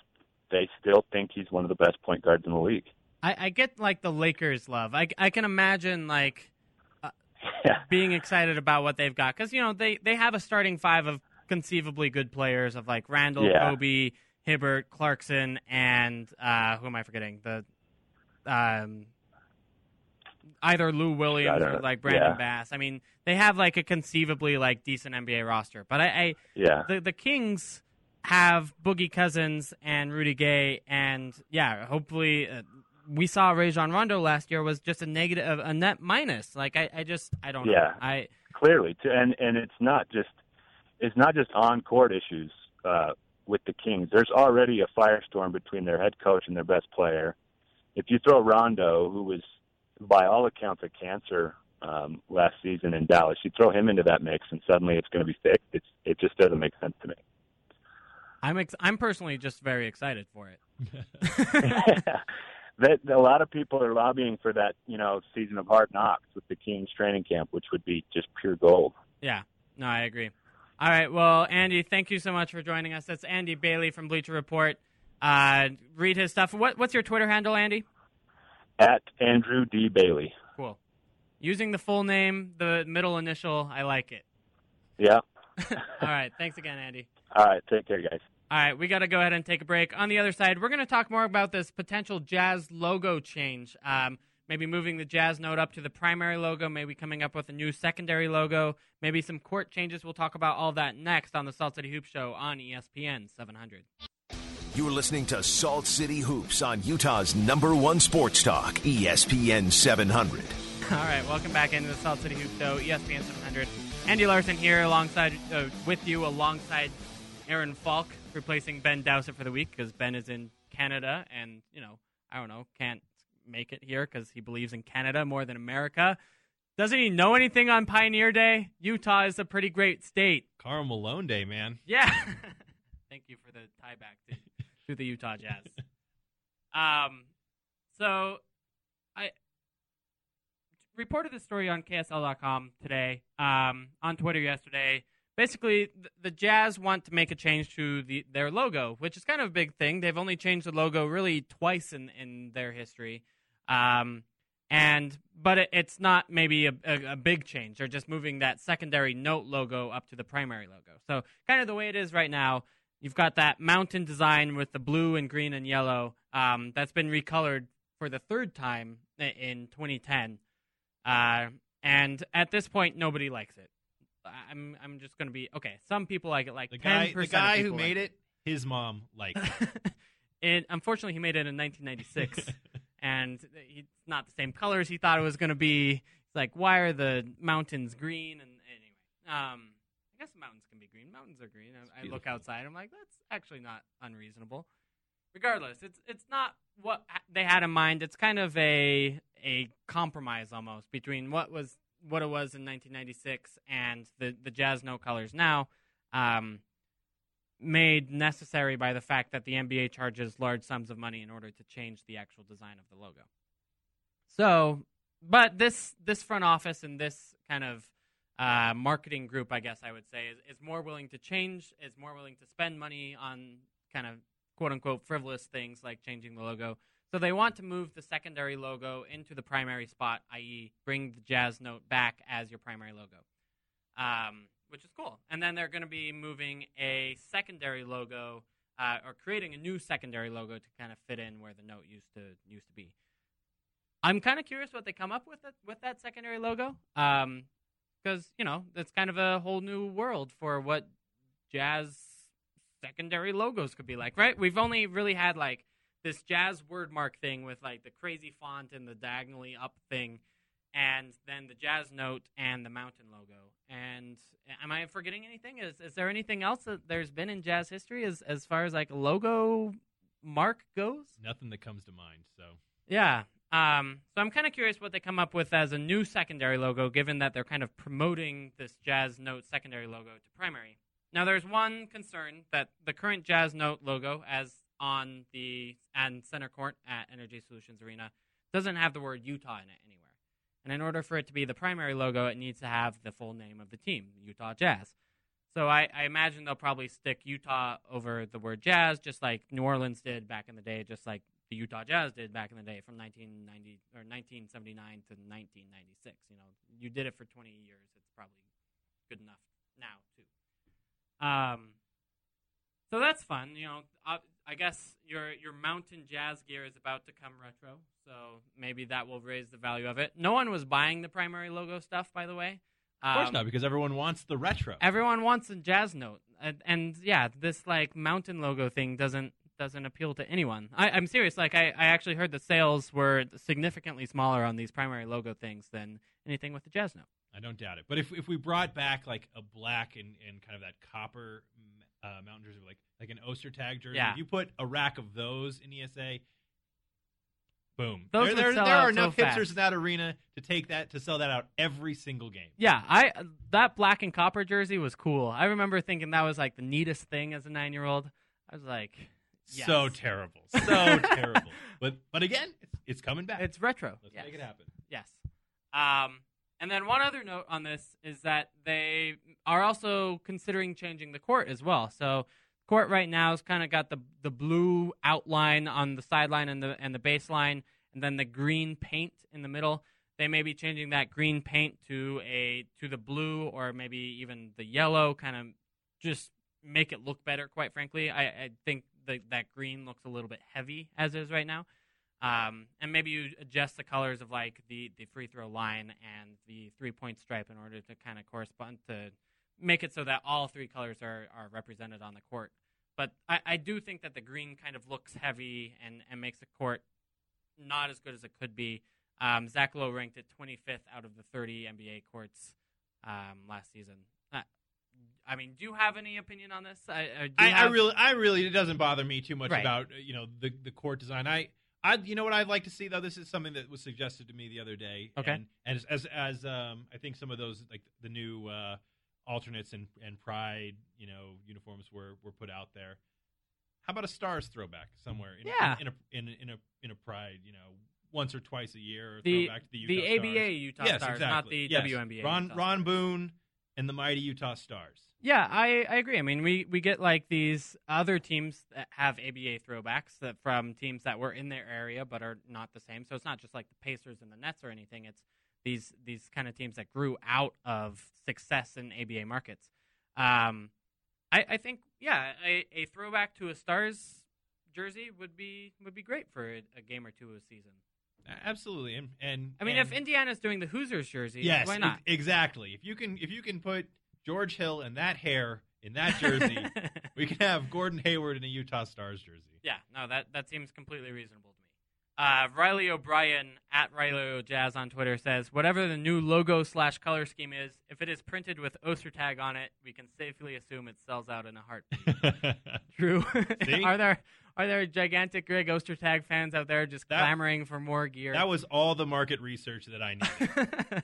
they still think he's one of the best point guards in the league. I, I get like the Lakers love. I, I can imagine like uh, yeah. being excited about what they've got because, you know, they, they have a starting five of conceivably good players of like Randall, yeah. Kobe, Hibbert, Clarkson, and uh, who am I forgetting? The um, either Lou Williams or like Brandon yeah. Bass. I mean, they have like a conceivably like decent N B A roster. But I, I yeah, the, the Kings have Boogie Cousins and Rudy Gay, and yeah, hopefully uh, we saw Rajon Rondo last year was just a negative, a net minus. Like I, I just, I don't yeah, know. I clearly, too, and and it's not just, it's not just on court issues uh, with the Kings. There's already a firestorm between their head coach and their best player. If you throw Rondo, who was by all accounts a cancer um, last season in Dallas, you throw him into that mix, and suddenly it's going to be fixed. It's it just doesn't make sense to me. I'm ex- I'm personally just very excited for it. yeah. That a lot of people are lobbying for that, you know, season of Hard Knocks with the Kings training camp, which would be just pure gold. Yeah, no, I agree. All right, well, Andy, thank you so much for joining us. That's Andy Bailey from Bleacher Report. Uh, read his stuff. What what's your Twitter handle, Andy? At Andrew D Bailey. Cool. Using the full name, the middle initial, I like it. Yeah. All right. Thanks again, Andy. All right. Take care, guys. All right. We got to go ahead and take a break. On the other side, we're going to talk more about this potential Jazz logo change, um, maybe moving the Jazz node up to the primary logo, maybe coming up with a new secondary logo, maybe some court changes. We'll talk about all that next on the Salt City Hoops Show on E S P N seven hundred. You're listening to Salt City Hoops on Utah's number one sports talk, E S P N seven hundred. All right. Welcome back into the Salt City Hoops Show, E S P N seven hundred. Andy Larson here alongside uh, with you alongside Aaron Falk, replacing Ben Dowsett for the week because Ben is in Canada and, you know, I don't know, can't make it here because he believes in Canada more than America. Doesn't he know anything on Pioneer Day? Utah is a pretty great state. Karl Malone Day, man. Yeah. Thank you for the tie back to, to the Utah Jazz. um, So I... reported this story on K S L dot com today, um, on Twitter yesterday. Basically, the, the Jazz want to make a change to the, their logo, which is kind of a big thing. They've only changed the logo really twice in, in their history. Um, and But it, it's not maybe a, a, a big change. They're just moving that secondary note logo up to the primary logo. So kind of the way it is right now, you've got that mountain design with the blue and green and yellow um, that's been recolored for the third time in twenty ten. Uh, and at this point, nobody likes it. I'm I'm just going to be, okay, some people like it, like the guy, ten percent the guy who made like it, it, his mom liked it. it. Unfortunately, he made it in nineteen ninety-six, and it's not the same colors he thought it was going to be. It's like, why are the mountains green? And anyway, um, I guess mountains can be green. Mountains are green. I, I look outside, I'm like, that's actually not unreasonable. Regardless, it's it's not what they had in mind. It's kind of a a compromise almost between what was what it was in nineteen ninety-six and the, the Jazz no colors now, um, made necessary by the fact that the N B A charges large sums of money in order to change the actual design of the logo. So, but this this front office and this kind of uh, marketing group, I guess I would say, is, is more willing to change, is more willing to spend money on kind of quote-unquote frivolous things like changing the logo. So they want to move the secondary logo into the primary spot, that is bring the Jazz note back as your primary logo, um, which is cool. And then they're going to be moving a secondary logo uh, or creating a new secondary logo to kind of fit in where the note used to used to be. I'm kind of curious what they come up with that, with that secondary logo because, um, you know, that's kind of a whole new world for what Jazz secondary logos could be like, right? We've only really had, like, this Jazz wordmark thing with, like, the crazy font and the diagonally up thing, and then the Jazz note and the mountain logo. And am I forgetting anything? Is is there anything else that there's been in Jazz history as as far as, like, logo mark goes? Nothing that comes to mind, so. Yeah. Um, so I'm kind of curious what they come up with as a new secondary logo, given that they're kind of promoting this Jazz note secondary logo to primary. Now, there's one concern that the current Jazz note logo, as on the and center court at Energy Solutions Arena, doesn't have the word Utah in it anywhere. And in order for it to be the primary logo, it needs to have the full name of the team, Utah Jazz. So I, I imagine they'll probably stick Utah over the word Jazz, just like New Orleans did back in the day, just like the Utah Jazz did back in the day from nineteen ninety or nineteen seventy-nine to nineteen ninety-six. You know, you did it for twenty years. It's probably good enough now, too. Um, so that's fun. You know, I, I guess your your mountain Jazz gear is about to come retro, so maybe that will raise the value of it. No one was buying the primary logo stuff, by the way. Um, of course not, because everyone wants the retro. Everyone wants a Jazz note. And, and yeah, this, like, mountain logo thing doesn't doesn't appeal to anyone. I, I'm serious. Like, I, I actually heard the sales were significantly smaller on these primary logo things than anything with the Jazz note. I don't doubt it. But if if we brought back, like, a black and, and kind of that copper uh, Mountain jersey, like like an Oster tag jersey, yeah. If you put a rack of those in E S A, boom. Those there there, there are enough so hipsters fast. in that arena to take that, to sell that out every single game. Yeah, I that black and copper jersey was cool. I remember thinking that was, like, the neatest thing as a nine-year-old. I was like... Yes. So terrible, so terrible. But but again, it's, it's coming back. It's retro. Let's yes. make it happen. Yes. Um, and then one other note on this is that they are also considering changing the court as well. So court right now has kind of got the the blue outline on the sideline and the and the baseline, and then the green paint in the middle. They may be changing that green paint to a to the blue or maybe even the yellow, kind of just make it look better. Quite frankly, I, I think. The, that green looks a little bit heavy as is right now. Um, and maybe you adjust the colors of, like, the, the free throw line and the three-point stripe in order to kind of correspond to make it so that all three colors are, are represented on the court. But I, I do think that the green kind of looks heavy and, and makes the court not as good as it could be. Um, Zach Lowe ranked it twenty-fifth out of the thirty N B A courts um, last season. Uh, I mean, do you have any opinion on this? I, I, do I, have... I really, I really, it doesn't bother me too much right. about you know the, the court design. I, I, you know what I'd like to see though. This is something that was suggested to me the other day. Okay, and, and as, as as um, I think some of those like the new uh, alternates and, and pride you know uniforms were, were put out there. How about a Stars throwback somewhere? In, yeah, in, in a in in a in a pride you know. Once or twice a year. Or the throwback to the Utah the Stars. A B A Utah yes, Stars, exactly. not the yes. W N B A. Ron Utah. Ron Boone. And the mighty Utah Stars. Yeah, I, I agree. I mean, we, we get, like, these other teams that have A B A throwbacks that from teams that were in their area but are not the same. So it's not just, like, the Pacers and the Nets or anything. It's these these kind of teams that grew out of success in A B A markets. Um, I, I think, yeah, a, a throwback to a Stars jersey would be would be great for a, a game or two a season. Absolutely, and, and I mean, and, if Indiana's doing the Hoosiers jersey, yes, why not? Exactly. If you can, if you can put George Hill and that hair in that jersey, we can have Gordon Hayward in a Utah Stars jersey. Yeah, no, that, that seems completely reasonable to me. Uh, Riley O'Brien at Riley O'Jazz on Twitter says, "Whatever the new logo slash color scheme is, if it is printed with Ostertag on it, we can safely assume it sells out in a heartbeat." True. Are there? Are there gigantic Greg Ostertag fans out there just that, clamoring for more gear? That was all the market research that I needed.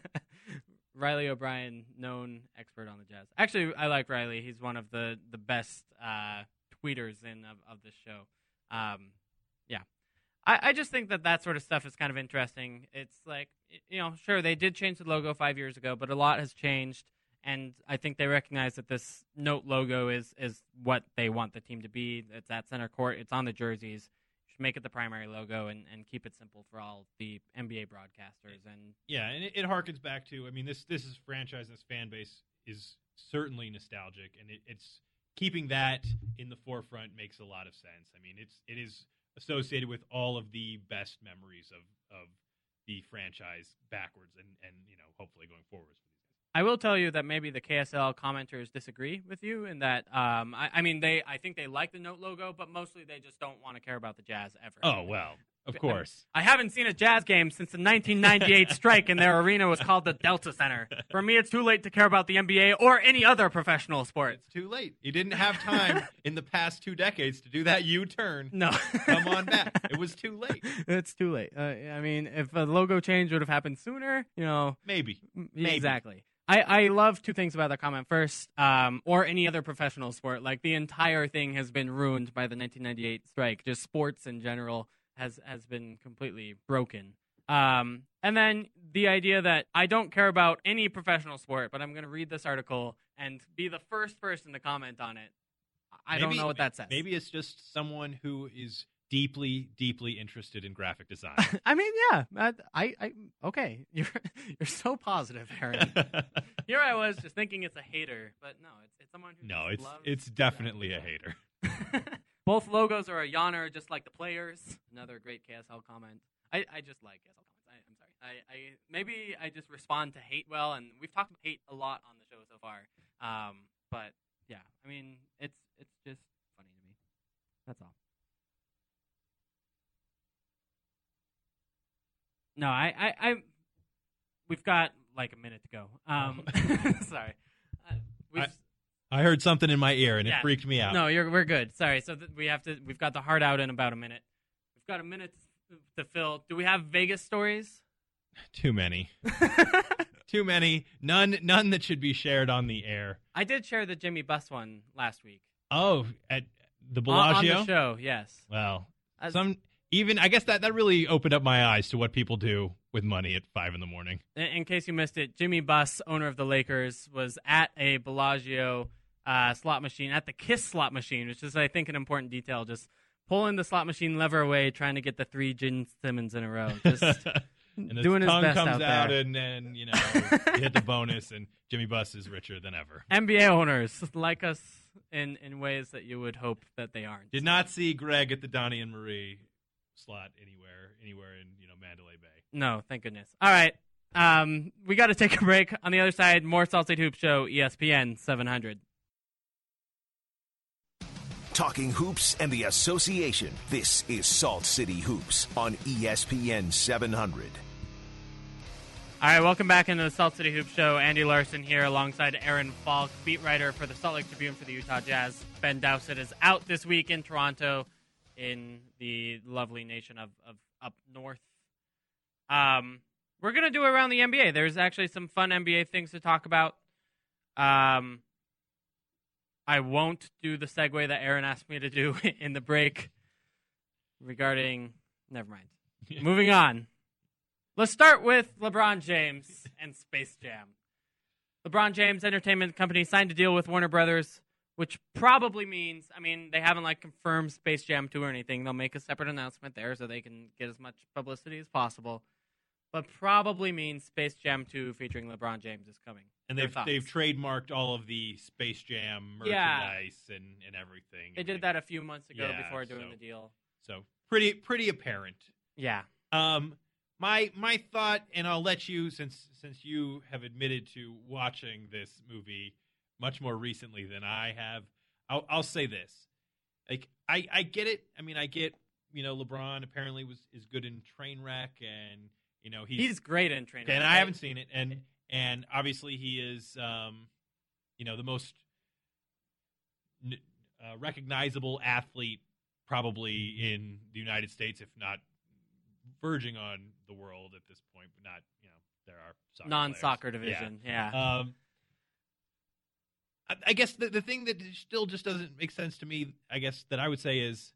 Riley O'Brien, known expert on the Jazz. Actually, I like Riley. He's one of the, the best uh, tweeters in of, of this show. Um, yeah. I, I just think that that sort of stuff is kind of interesting. It's like, you know, sure, they did change the logo five years ago, but a lot has changed. And I think they recognize that this note logo is is what they want the team to be. It's at center court. It's on the jerseys. You should make it the primary logo and, and keep it simple for all the N B A broadcasters. And yeah, and it, it harkens back to, I mean, this this is franchise, this fan base is certainly nostalgic, and it, it's keeping that in the forefront makes a lot of sense. I mean, it's it is associated with all of the best memories of, of the franchise backwards and, and, you know, hopefully going forwards. I will tell you that maybe the K S L commenters disagree with you in that, um, I, I mean, they I think they like the note logo, but mostly they just don't want to care about the Jazz ever. Oh, well, of course. I, I haven't seen a Jazz game since the nineteen ninety-eight strike, and their arena was called the Delta Center. For me, it's too late to care about the N B A or any other professional sport. It's too late. You didn't have time in the past two decades to do that U-turn. No. Come on back. It was too late. It's too late. Uh, I mean, if a logo change would have happened sooner, you know. Maybe. Maybe. Exactly. I, I love two things about that comment. First, um, or any other professional sport. Like, the entire thing has been ruined by the nineteen ninety-eight strike. Just sports in general has, has been completely broken. Um, and then the idea that I don't care about any professional sport, but I'm going to read this article and be the first person to comment on it. I maybe, don't know what that says. Maybe it's just someone who is deeply, deeply interested in graphic design. I mean, yeah. I, I, okay. You're, you're so positive, Aaron. Here I was just thinking it's a hater, but no, it's, it's someone who no, it's loves it's definitely that. A hater. Both logos are a yawner, just like the players. Another great K S L comment. I, I just like K S L comments. I, I'm sorry. I, I maybe I just respond to hate well, and we've talked about hate a lot on the show so far. Um, but yeah, I mean, it's it's just funny to me. That's all. No, I, I, I we've got like a minute to go. Um, sorry. Uh, we've, I, I heard something in my ear and yeah, it freaked me out. No, you're, we're good. Sorry. So th- we have to, we've got the heart out in about a minute. We've got a minute to fill. Do we have Vegas stories? Too many. Too many. None, none that should be shared on the air. I did share the Jimmy Buss one last week. Oh, at the Bellagio? On, on the show, yes. Well, uh, some even I guess that, that really opened up my eyes to what people do with money at five in the morning. In, in case you missed it, Jimmy Buss, owner of the Lakers, was at a Bellagio uh, slot machine, at the Kiss slot machine, which is, I think, an important detail, just pulling the slot machine lever away, trying to get the three Gene Simmons in a row. Just and doing his best comes out, out there. And then, you know, you hit the bonus, and Jimmy Buss is richer than ever. N B A owners like us in, in ways that you would hope that they aren't. Did not see Gregg at the Donnie and Marie slot anywhere, anywhere in, you know, Mandalay Bay. No, thank goodness. All right, um, we got to take a break. On the other side, more Salt State Hoops Show, E S P N seven hundred. Talking hoops and the association. This is Salt City Hoops on E S P N seven hundred. All right, welcome back into the Salt City Hoops Show. Andy Larson here alongside Aaron Falk, beat writer for the Salt Lake Tribune for the Utah Jazz. Ben Dowsett is out this week in Toronto in the lovely nation of, of up north. Um, we're going to do around the N B A. There's actually some fun N B A things to talk about. Um... I won't do the segue that Aaron asked me to do in the break regarding... Never mind. Moving on. Let's start with LeBron James and Space Jam. LeBron James Entertainment Company signed a deal with Warner Brothers, which probably means... I mean, they haven't like confirmed Space Jam two or anything. They'll make a separate announcement there so they can get as much publicity as possible. But probably means Space Jam two featuring LeBron James is coming. And they've they've trademarked all of the Space Jam merchandise yeah. and, and everything. They and did like, that a few months ago yeah, before doing so, the deal. So pretty pretty apparent. Yeah. Um. My my thought, and I'll let you since since you have admitted to watching this movie much more recently than I have. I'll, I'll say this. Like I, I get it. I mean I get you know LeBron apparently was is good in Trainwreck and you know he's, he's great in Trainwreck. And I haven't seen it and. And obviously, he is, um, you know, the most n- uh, recognizable athlete probably in the United States, if not verging on the world at this point. But not, you know, there are soccer non-soccer players. Division, yeah. yeah. Um, I, I guess the the thing that still just doesn't make sense to me, I guess, that I would say is,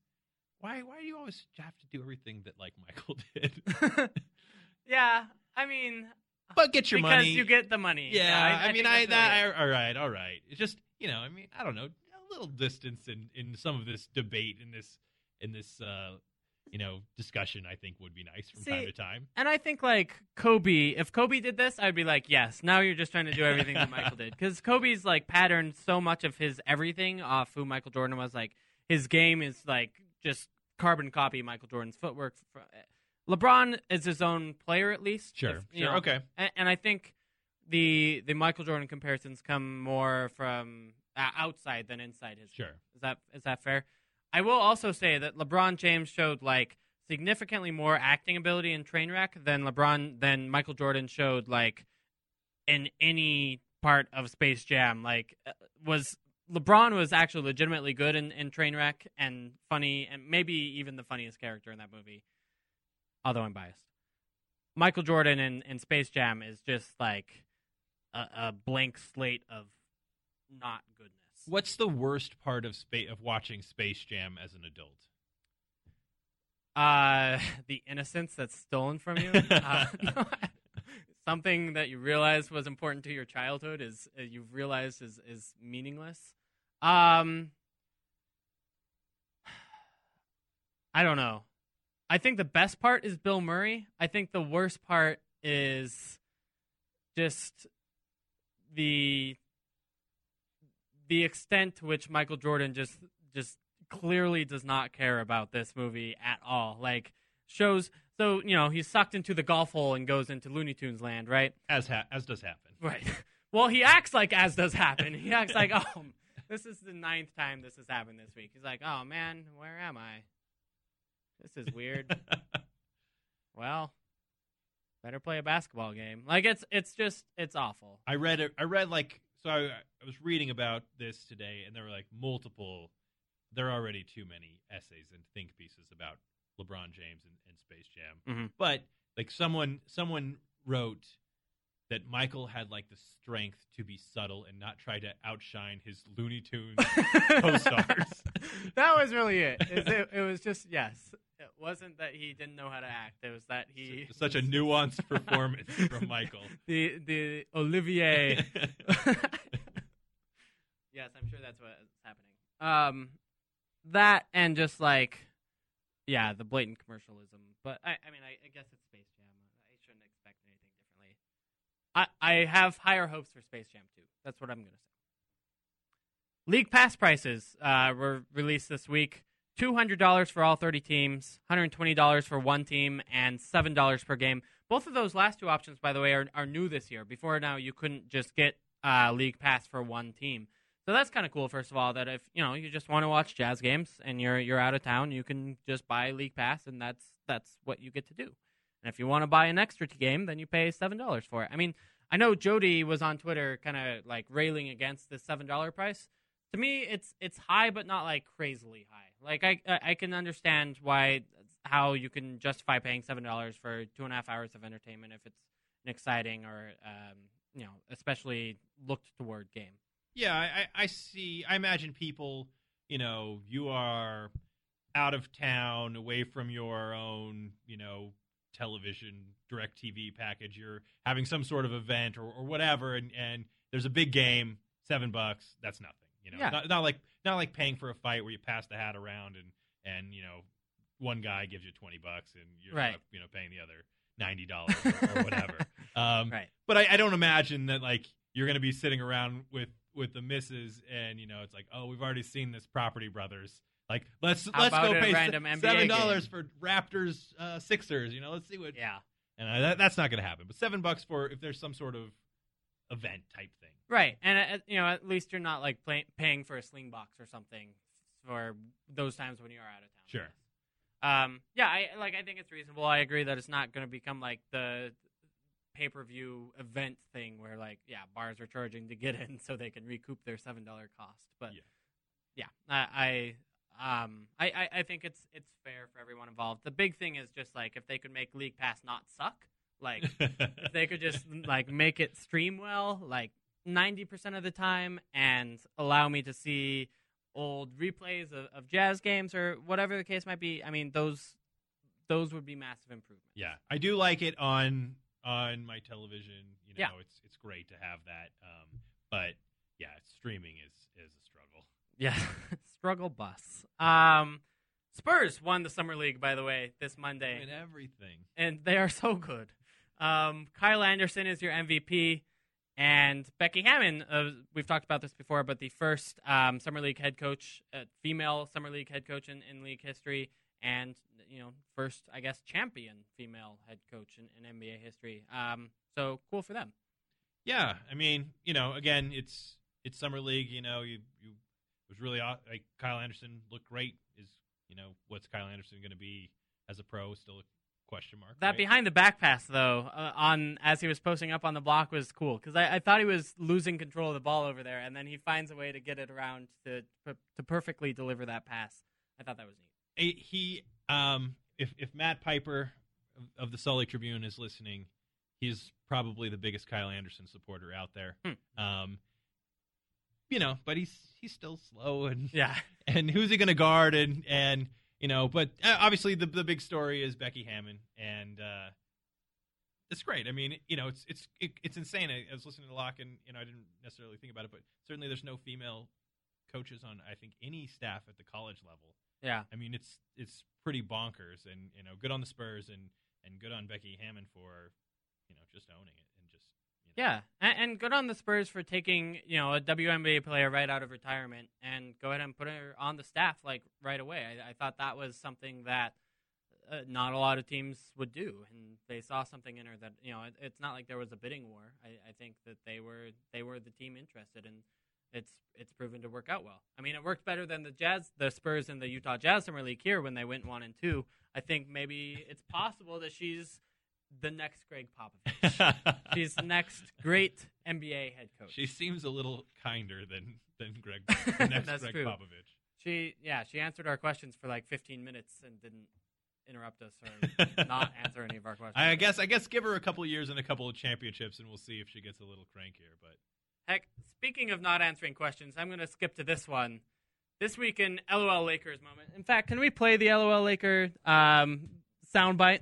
why why do you always have to do everything that like Michael did? yeah, I mean. But get your because money. Because you get the money. Yeah, yeah I, I mean, I, that, I all right, all right. It's just, you know, I mean, I don't know, a little distance in, in some of this debate, in this, in this, uh, you know, discussion, I think would be nice from See, time to time. And I think, like, Kobe, if Kobe did this, I'd be like, yes, now you're just trying to do everything that Michael did. Because Kobe's, like, patterned so much of his everything off who Michael Jordan was. Like, his game is, like, just carbon copy Michael Jordan's footwork. For, LeBron is his own player, at least. Sure, if, sure, know, okay. And, and I think the the Michael Jordan comparisons come more from uh, outside than inside his. Sure, game. is that is that fair? I will also say that LeBron James showed like significantly more acting ability in Trainwreck than LeBron than Michael Jordan showed like in any part of Space Jam. Like was LeBron was actually legitimately good in, in Trainwreck and funny and maybe even the funniest character in that movie. Although I'm biased. Michael Jordan in, in Space Jam is just like a, a blank slate of not goodness. What's the worst part of spa- of watching Space Jam as an adult? Uh, the innocence that's stolen from you. uh, no, something that you realize was important to your childhood is uh, you've realized is, is meaningless. Um, I don't know. I think the best part is Bill Murray. I think the worst part is just the the extent to which Michael Jordan just just clearly does not care about this movie at all. Like shows, so you know he's sucked into the golf hole and goes into Looney Tunes land, right? As ha- as does happen, right? Well, he acts like as does happen. He acts like, oh, this is the ninth time this has happened this week. He's like, oh man, where am I? This is weird. Well, better play a basketball game. Like, it's it's just, it's awful. I read, I read like, so I, I was reading about this today, and there were, like, multiple, there are already too many essays and think pieces about LeBron James and, and Space Jam. Mm-hmm. But, like, someone someone wrote that Michael had, like, the strength to be subtle and not try to outshine his Looney Tunes co-stars. That was really it. it. It was just, yes. It wasn't that he didn't know how to act. It was that he... Such a nuanced performance from Michael. The the Olivier. Yes, I'm sure that's what's happening. Um, that and just, like, yeah, the blatant commercialism. But, I, I mean, I, I guess it's Space Jam. I shouldn't expect anything differently. I, I have higher hopes for Space Jam two. That's what I'm going to say. League pass prices uh, were released this week. two hundred dollars for all thirty teams, one hundred twenty dollars for one team, and seven dollars per game. Both of those last two options, by the way, are, are new this year. Before now, you couldn't just get uh, League Pass for one team. So that's kind of cool, first of all, that if you know you just want to watch Jazz games and you're you're out of town, you can just buy League Pass, and that's that's what you get to do. And if you want to buy an extra game, then you pay seven dollars for it. I mean, I know Jody was on Twitter kind of like railing against the seven dollars price. To me, it's it's high, but not like crazily high. Like I I can understand why how you can justify paying seven dollars for two and a half hours of entertainment if it's an exciting or um, you know especially looked toward game. Yeah, I, I see. I imagine people, you know, you are out of town, away from your own, you know, television, DirecTV package. You're having some sort of event or, or whatever, and, and there's a big game, seven bucks. That's nothing. You know, yeah. not, not like not like paying for a fight where you pass the hat around and, and you know, one guy gives you twenty bucks and you're right. not, you know paying the other ninety dollars or, or whatever. Um, right. But I, I don't imagine that like you're going to be sitting around with, with the missus and you know it's like oh we've already seen this Property Brothers like let's How let's go pay seven dollars for Raptors uh, Sixers you know let's see what yeah and I, that, that's not going to happen but seven bucks for if there's some sort of event type thing. Right, and uh, you know, at least you're not like play- paying for a sling box or something for those times when you are out of town. Sure. Um, yeah, I like. I think it's reasonable. I agree that it's not going to become like the pay-per-view event thing where like, yeah, bars are charging to get in so they can recoup their seven dollar cost. But yeah, yeah I, I, um, I, I, I think it's it's fair for everyone involved. The big thing is just like if they could make League Pass not suck, like if they could just like make it stream well, like. ninety percent of the time and allow me to see old replays of, of Jazz games or whatever the case might be. I mean, those those would be massive improvements. Yeah, I do like it on on my television. You know, yeah. it's it's great to have that. Um, but, yeah, streaming is, is a struggle. Yeah, struggle bus. Um, Spurs won the Summer League, by the way, this Monday. And everything. And they are so good. Um, Kyle Anderson is your M V P. And Becky Hammon, uh, we've talked about this before, but the first um, Summer League head coach, uh, female Summer League head coach in, in league history, and, you know, first, I guess, champion female head coach in, in N B A history. Um, so cool for them. Yeah, I mean, you know, again, it's it's Summer League, you know, you, you it was really awesome. Like Kyle Anderson looked great. Is, you know, what's Kyle Anderson going to be as a pro still a question mark. That right? Behind the back pass, though, uh, on as he was posting up on the block was cool because I, I thought he was losing control of the ball over there, and then he finds a way to get it around to to perfectly deliver that pass. I thought that was neat. He, um, if if Matt Piper of the Salt Lake Tribune is listening, he's probably the biggest Kyle Anderson supporter out there. Hmm. Um, you know, but he's he's still slow, and yeah, and who's he going to guard, and and. You know, but obviously the the big story is Becky Hammon, and uh, it's great. I mean, you know, it's it's it, it's insane. I, I was listening to Locke, and you know, I didn't necessarily think about it, but certainly there's no female coaches on I think any staff at the college level. Yeah, I mean, it's it's pretty bonkers, and you know, good on the Spurs, and, and good on Becky Hammon for you know just owning it and just you know. Yeah, and, and good on the Spurs for taking you know a W N B A player right out of retirement and go ahead and put her on the staff like right away. I, I thought that was something that uh, not a lot of teams would do, and they saw something in her that you know it, it's not like there was a bidding war. I, I think that they were they were the team interested, and it's it's proven to work out well. I mean, it worked better than the Jazz, the Spurs, and the Utah Jazz Summer League here when they went one and two. I think maybe it's possible that she's the next Gregg Popovich. She's the next great N B A head coach. She seems a little kinder than than Gregg, the next That's Gregg true. Popovich. She yeah, she answered our questions for like fifteen minutes and didn't interrupt us or not answer any of our questions. I guess I guess give her a couple of years and a couple of championships and we'll see if she gets a little crankier, but heck, speaking of not answering questions, I'm going to skip to this one. This week in L O L Lakers moment. In fact, can we play the L O L Laker um, soundbite?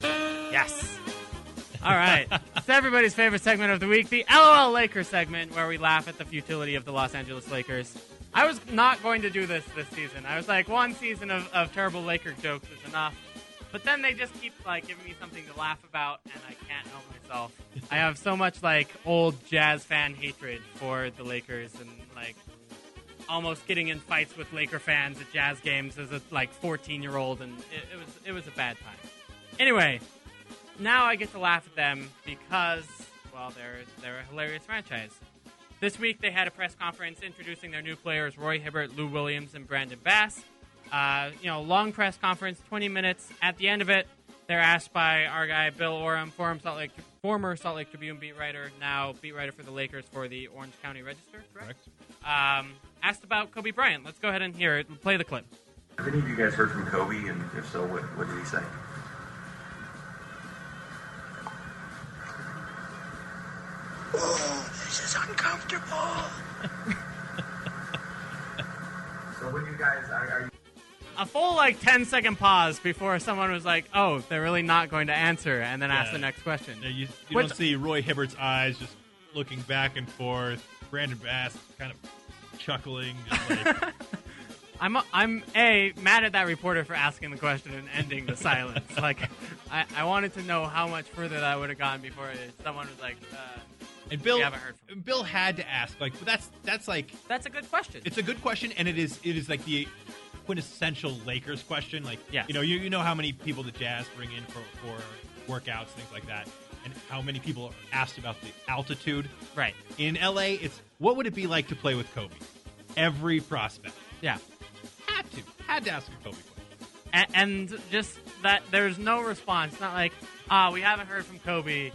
Yes. All right. It's everybody's favorite segment of the week, the L O L Lakers segment, where we laugh at the futility of the Los Angeles Lakers. I was not going to do this this season. I was like, one season of, of terrible Laker jokes is enough. But then they just keep like giving me something to laugh about, and I can't help myself. I have so much like old jazz fan hatred for the Lakers, and like almost getting in fights with Laker fans at jazz games as a like fourteen-year-old, and it, it was it was a bad time. Anyway, now I get to laugh at them because, well, they're they're a hilarious franchise. This week they had a press conference introducing their new players, Roy Hibbert, Lou Williams, and Brandon Bass. Uh, you know, long press conference, twenty minutes. At the end of it, they're asked by our guy Bill Oram, former Salt Lake, former Salt Lake Tribune beat writer, now beat writer for the Lakers for the Orange County Register, correct? correct. Um, asked about Kobe Bryant. Let's go ahead and hear it and play the clip. Have any of you guys heard from Kobe? And if so, what, what did he say? Oh, this is uncomfortable. So what do you guys, are, are you... A full, like, ten-second pause before someone was like, oh, they're really not going to answer, and then yeah. ask the next question. Yeah, you you Which, don't see Roy Hibbert's eyes just looking back and forth. Brandon Bass kind of chuckling. Just like... I'm, a, I'm A, mad at that reporter for asking the question and ending the silence. Like, I, I wanted to know how much further that would have gone before someone was like... Uh, And Bill, Bill had to ask. Like, but that's that's like that's a good question. It's a good question, and it is it is like the quintessential Lakers question. Like, yes. you know, you, you know how many people the Jazz bring in for, for workouts, things like that, and how many people are asked about the altitude. Right. In L A, it's what would it be like to play with Kobe? Every prospect. Yeah. Had to had to ask a Kobe question. And, and just that there's no response. Not like ah, oh, we haven't heard from Kobe.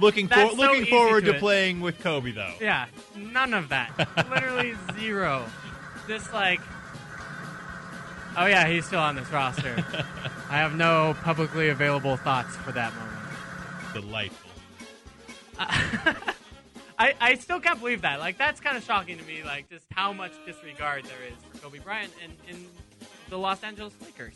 Looking, for, so looking forward to, to playing with Kobe, though. Yeah, none of that. Literally zero. Just like, oh, yeah, he's still on this roster. I have no publicly available thoughts for that moment. Delightful. Uh, I, I still can't believe that. Like, that's kind of shocking to me, like, just how much disregard there is for Kobe Bryant and in the Los Angeles Lakers.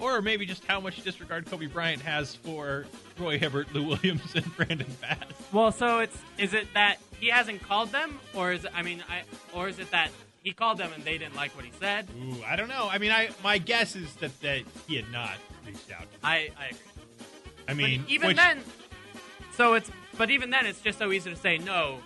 Or maybe just how much disregard Kobe Bryant has for Roy Hibbert, Lou Williams, and Brandon Bass. Well, so it's is it that he hasn't called them, or is it, I mean, I or is it that he called them and they didn't like what he said? Ooh, I don't know. I mean, I my guess is that, that he had not reached out. I I agree. I mean, but even which... then, so it's but even then, it's just so easy to say no.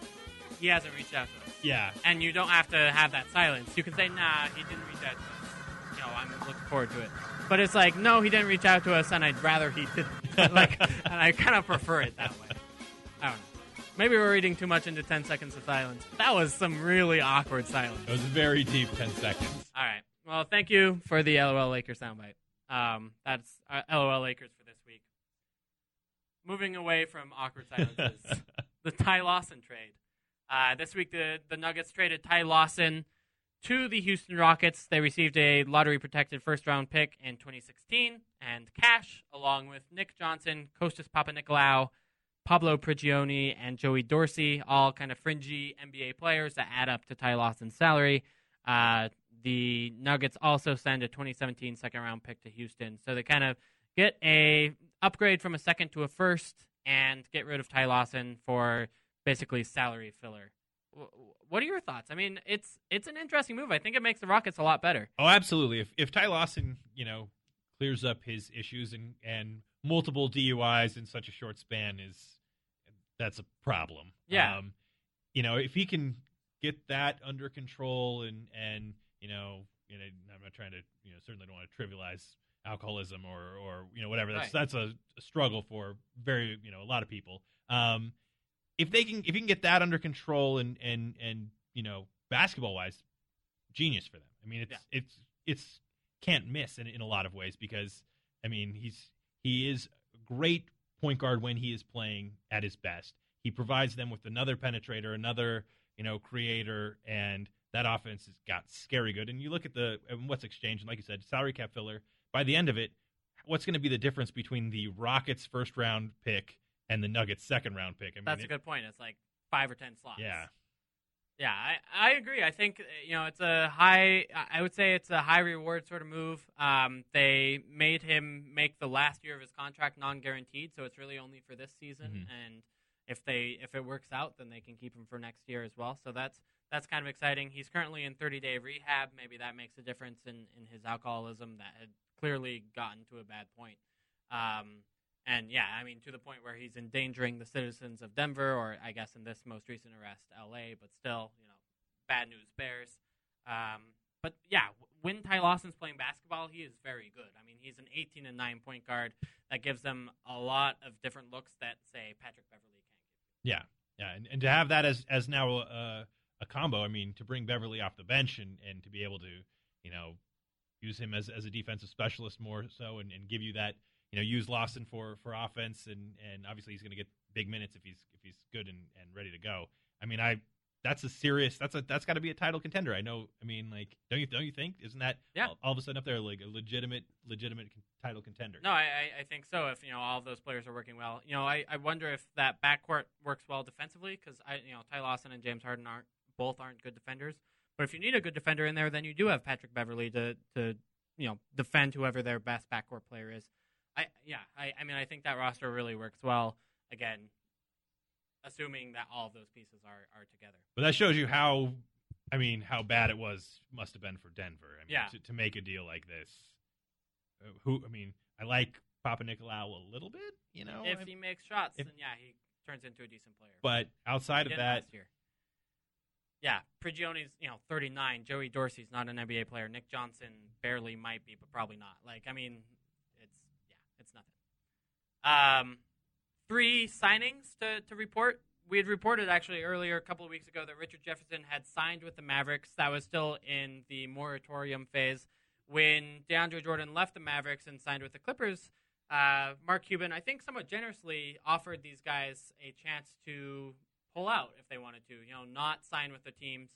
He hasn't reached out to us. Yeah, and you don't have to have that silence. You can say, nah, he didn't reach out to us. You know, I'm looking forward to it. But it's like, no, he didn't reach out to us, and I'd rather he didn't. Like, and I kind of prefer it that way. I don't know. Maybe we're reading too much into ten seconds of silence. That was some really awkward silence. It was a very deep ten seconds. All right. Well, thank you for the L O L Lakers soundbite. Um, that's uh, L O L Lakers for this week. Moving away from awkward silences, the Ty Lawson trade. Uh, this week, the, the Nuggets traded Ty Lawson to the Houston Rockets. They received a lottery-protected first-round pick in twenty sixteen and cash, along with Nick Johnson, Kostas Papanikolaou, Pablo Prigioni, and Joey Dorsey, all kind of fringy N B A players that add up to Ty Lawson's salary. Uh, the Nuggets also send a twenty seventeen second-round pick to Houston. So they kind of get a upgrade from a second to a first and get rid of Ty Lawson for basically salary filler. What are your thoughts? I mean, it's it's an interesting move. I think it makes the Rockets a lot better. Oh, absolutely. If if Ty Lawson, you know, clears up his issues and, and multiple D U Is in such a short span is that's a problem. Yeah. Um, you know, if he can get that under control and and you know, you know, I'm not trying to you know certainly don't want to trivialize alcoholism or or you know whatever. That's right. That's a, a struggle for very you know a lot of people. Um, If they can, if you can get that under control and and, and you know basketball wise, genius for them. I mean, it's yeah. it's it's can't miss in, in a lot of ways because I mean he's He is a great point guard when he is playing at his best. He provides them with another penetrator, another, you know, creator, and that offense has got scary good. And you look at the what's exchanged, and like you said, salary cap filler. By the end of it, what's going to be the difference between the Rockets' first-round pick and the Nuggets' second-round pick? I mean, That's a it, good point. It's like five or ten slots. Yeah. Yeah, I, I agree. I think, you know, it's a high – I would say it's a high-reward sort of move. Um, they made him make the last year of his contract non-guaranteed, so it's really only for this season. Mm-hmm. And if they if it works out, then they can keep him for next year as well. So that's that's kind of exciting. He's currently in thirty-day rehab. Maybe that makes a difference in, in his alcoholism that had clearly gotten to a bad point. Um, and, yeah, I mean, to the point where he's endangering the citizens of Denver, or I guess in this most recent arrest, L A, but still, you know, bad news bears. Um, but, yeah, when Ty Lawson's playing basketball, he is very good. I mean, he's an eighteen and nine point guard that gives them a lot of different looks that, say, Patrick Beverly can't give. Yeah, yeah, and, and to have that as, as now a, a combo, I mean, to bring Beverly off the bench and, and to be able to, you know, use him as, as a defensive specialist more so and, and give you that, you know, use Lawson for, for offense, and, and obviously he's going to get big minutes if he's if he's good and, and ready to go. I mean, I that's a serious that's a that's got to be a title contender. I know. I mean, like, don't you don't you think? Isn't that yeah. all, all of a sudden up there like a legitimate legitimate title contender? No, I, I think so. If you know all of those players are working well, you know, I, I wonder if that backcourt works well defensively, because I you know Ty Lawson and James Harden aren't both aren't good defenders. But if you need a good defender in there, then you do have Patrick Beverly to to you know defend whoever their best backcourt player is. I, yeah, I, I mean, I think that roster really works well, again, assuming that all of those pieces are, are together. But that shows you how, I mean, how bad it was, must have been for Denver. I mean, yeah. to, to make a deal like this. Uh, who, I mean, I like Papa Nicolau a little bit, you know? If I, he makes shots, if, then yeah, he turns into a decent player. But outside of that. Yeah, Prigione's, you know, thirty-nine. Joey Dorsey's not an N B A player. Nick Johnson barely might be, but probably not. Like, I mean, it's nothing. Um, three signings to, to report. We had reported actually earlier a couple of weeks ago that Richard Jefferson had signed with the Mavericks. That was still in the moratorium phase. When DeAndre Jordan left the Mavericks and signed with the Clippers, uh, Mark Cuban, I think somewhat generously, offered these guys a chance to pull out if they wanted to, you know, not sign with the teams,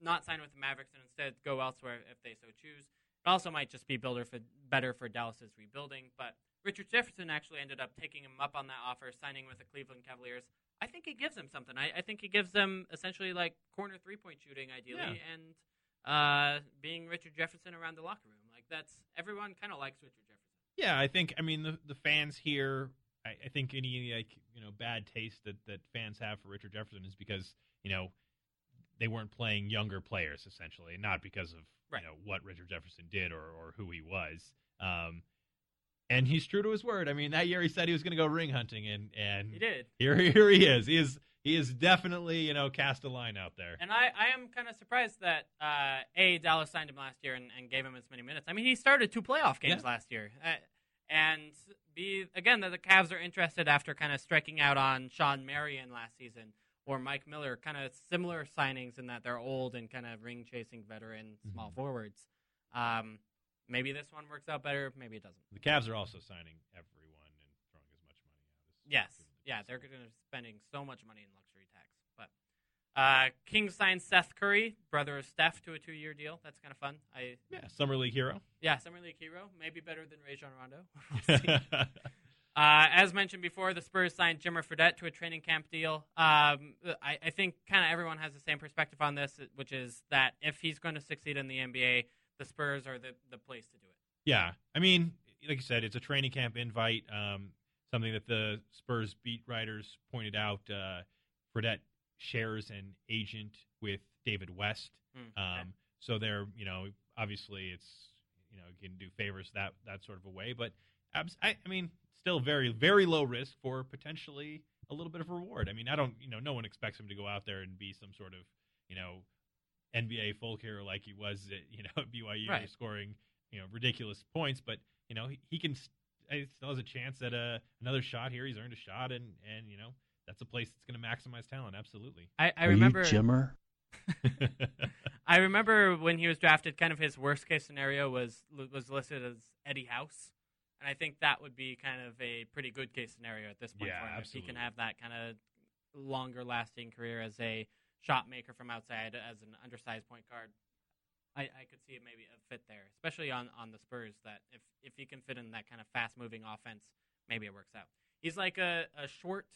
not sign with the Mavericks, and instead go elsewhere if they so choose. It also might just be builder for, better for Dallas's rebuilding, but Richard Jefferson actually ended up taking him up on that offer, signing with the Cleveland Cavaliers. I think he gives them something. I, I think he gives them essentially like corner three-point shooting, ideally, yeah. and uh, being Richard Jefferson around the locker room. Like that's everyone kind of likes Richard Jefferson. Yeah, I think. I mean, the the fans here. I, I think any like you know bad taste that, that fans have for Richard Jefferson is because you know they weren't playing younger players essentially, not because of right. you know what Richard Jefferson did or or who he was. Um, And he's true to his word. I mean, that year he said he was going to go ring hunting, and, and he did. Here, here he is. He is he is definitely you know cast a line out there. And I, I am kind of surprised that uh, a Dallas signed him last year and, and gave him as many minutes. I mean, he started two playoff games yeah. last year, uh, and b again that the Cavs are interested after kind of striking out on Sean Marion last season or Mike Miller, kind of similar signings in that they're old and kind of ring chasing veteran small mm-hmm. forwards. Um, Maybe this one works out better. Maybe it doesn't. The Cavs are also signing everyone and throwing as much money out as yes. Yeah, they're going to be spending so much money in luxury tax. But uh, Kings signed Seth Curry, brother of Steph, to a two-year deal. That's kind of fun. I yeah, summer league hero. Yeah, summer league hero. Maybe better than Rajon Rondo. uh, as mentioned before, the Spurs signed Jimmer Fredette to a training camp deal. Um, I, I think kind of everyone has the same perspective on this, which is that if he's going to succeed in the N B A, the Spurs are the, the place to do it. Yeah. I mean, like you said, it's a training camp invite, um, something that the Spurs beat writers pointed out. Uh, Fredette shares an agent with David West. Mm, okay. Um, so they're, you know, obviously it's, you know, you can do favors that, that sort of a way. But, abs- I, I mean, still very, very low risk for potentially a little bit of reward. I mean, I don't, you know, no one expects him to go out there and be some sort of, you know, N B A folk hero like he was at, you know, B Y U right. scoring, you know, ridiculous points. But, you know, he, he can st- still has a chance at a, another shot here. He's earned a shot, and, and you know, that's a place that's going to maximize talent. Absolutely. I, I remember Jimmer. I remember when he was drafted, kind of his worst case scenario was was listed as Eddie House. And I think that would be kind of a pretty good case scenario at this point yeah, for him. Absolutely. If he can have that kind of longer-lasting career as a shot maker from outside, as an undersized point guard, I, I could see maybe a fit there, especially on, on the Spurs, that if, if he can fit in that kind of fast-moving offense, maybe it works out. He's like a, a short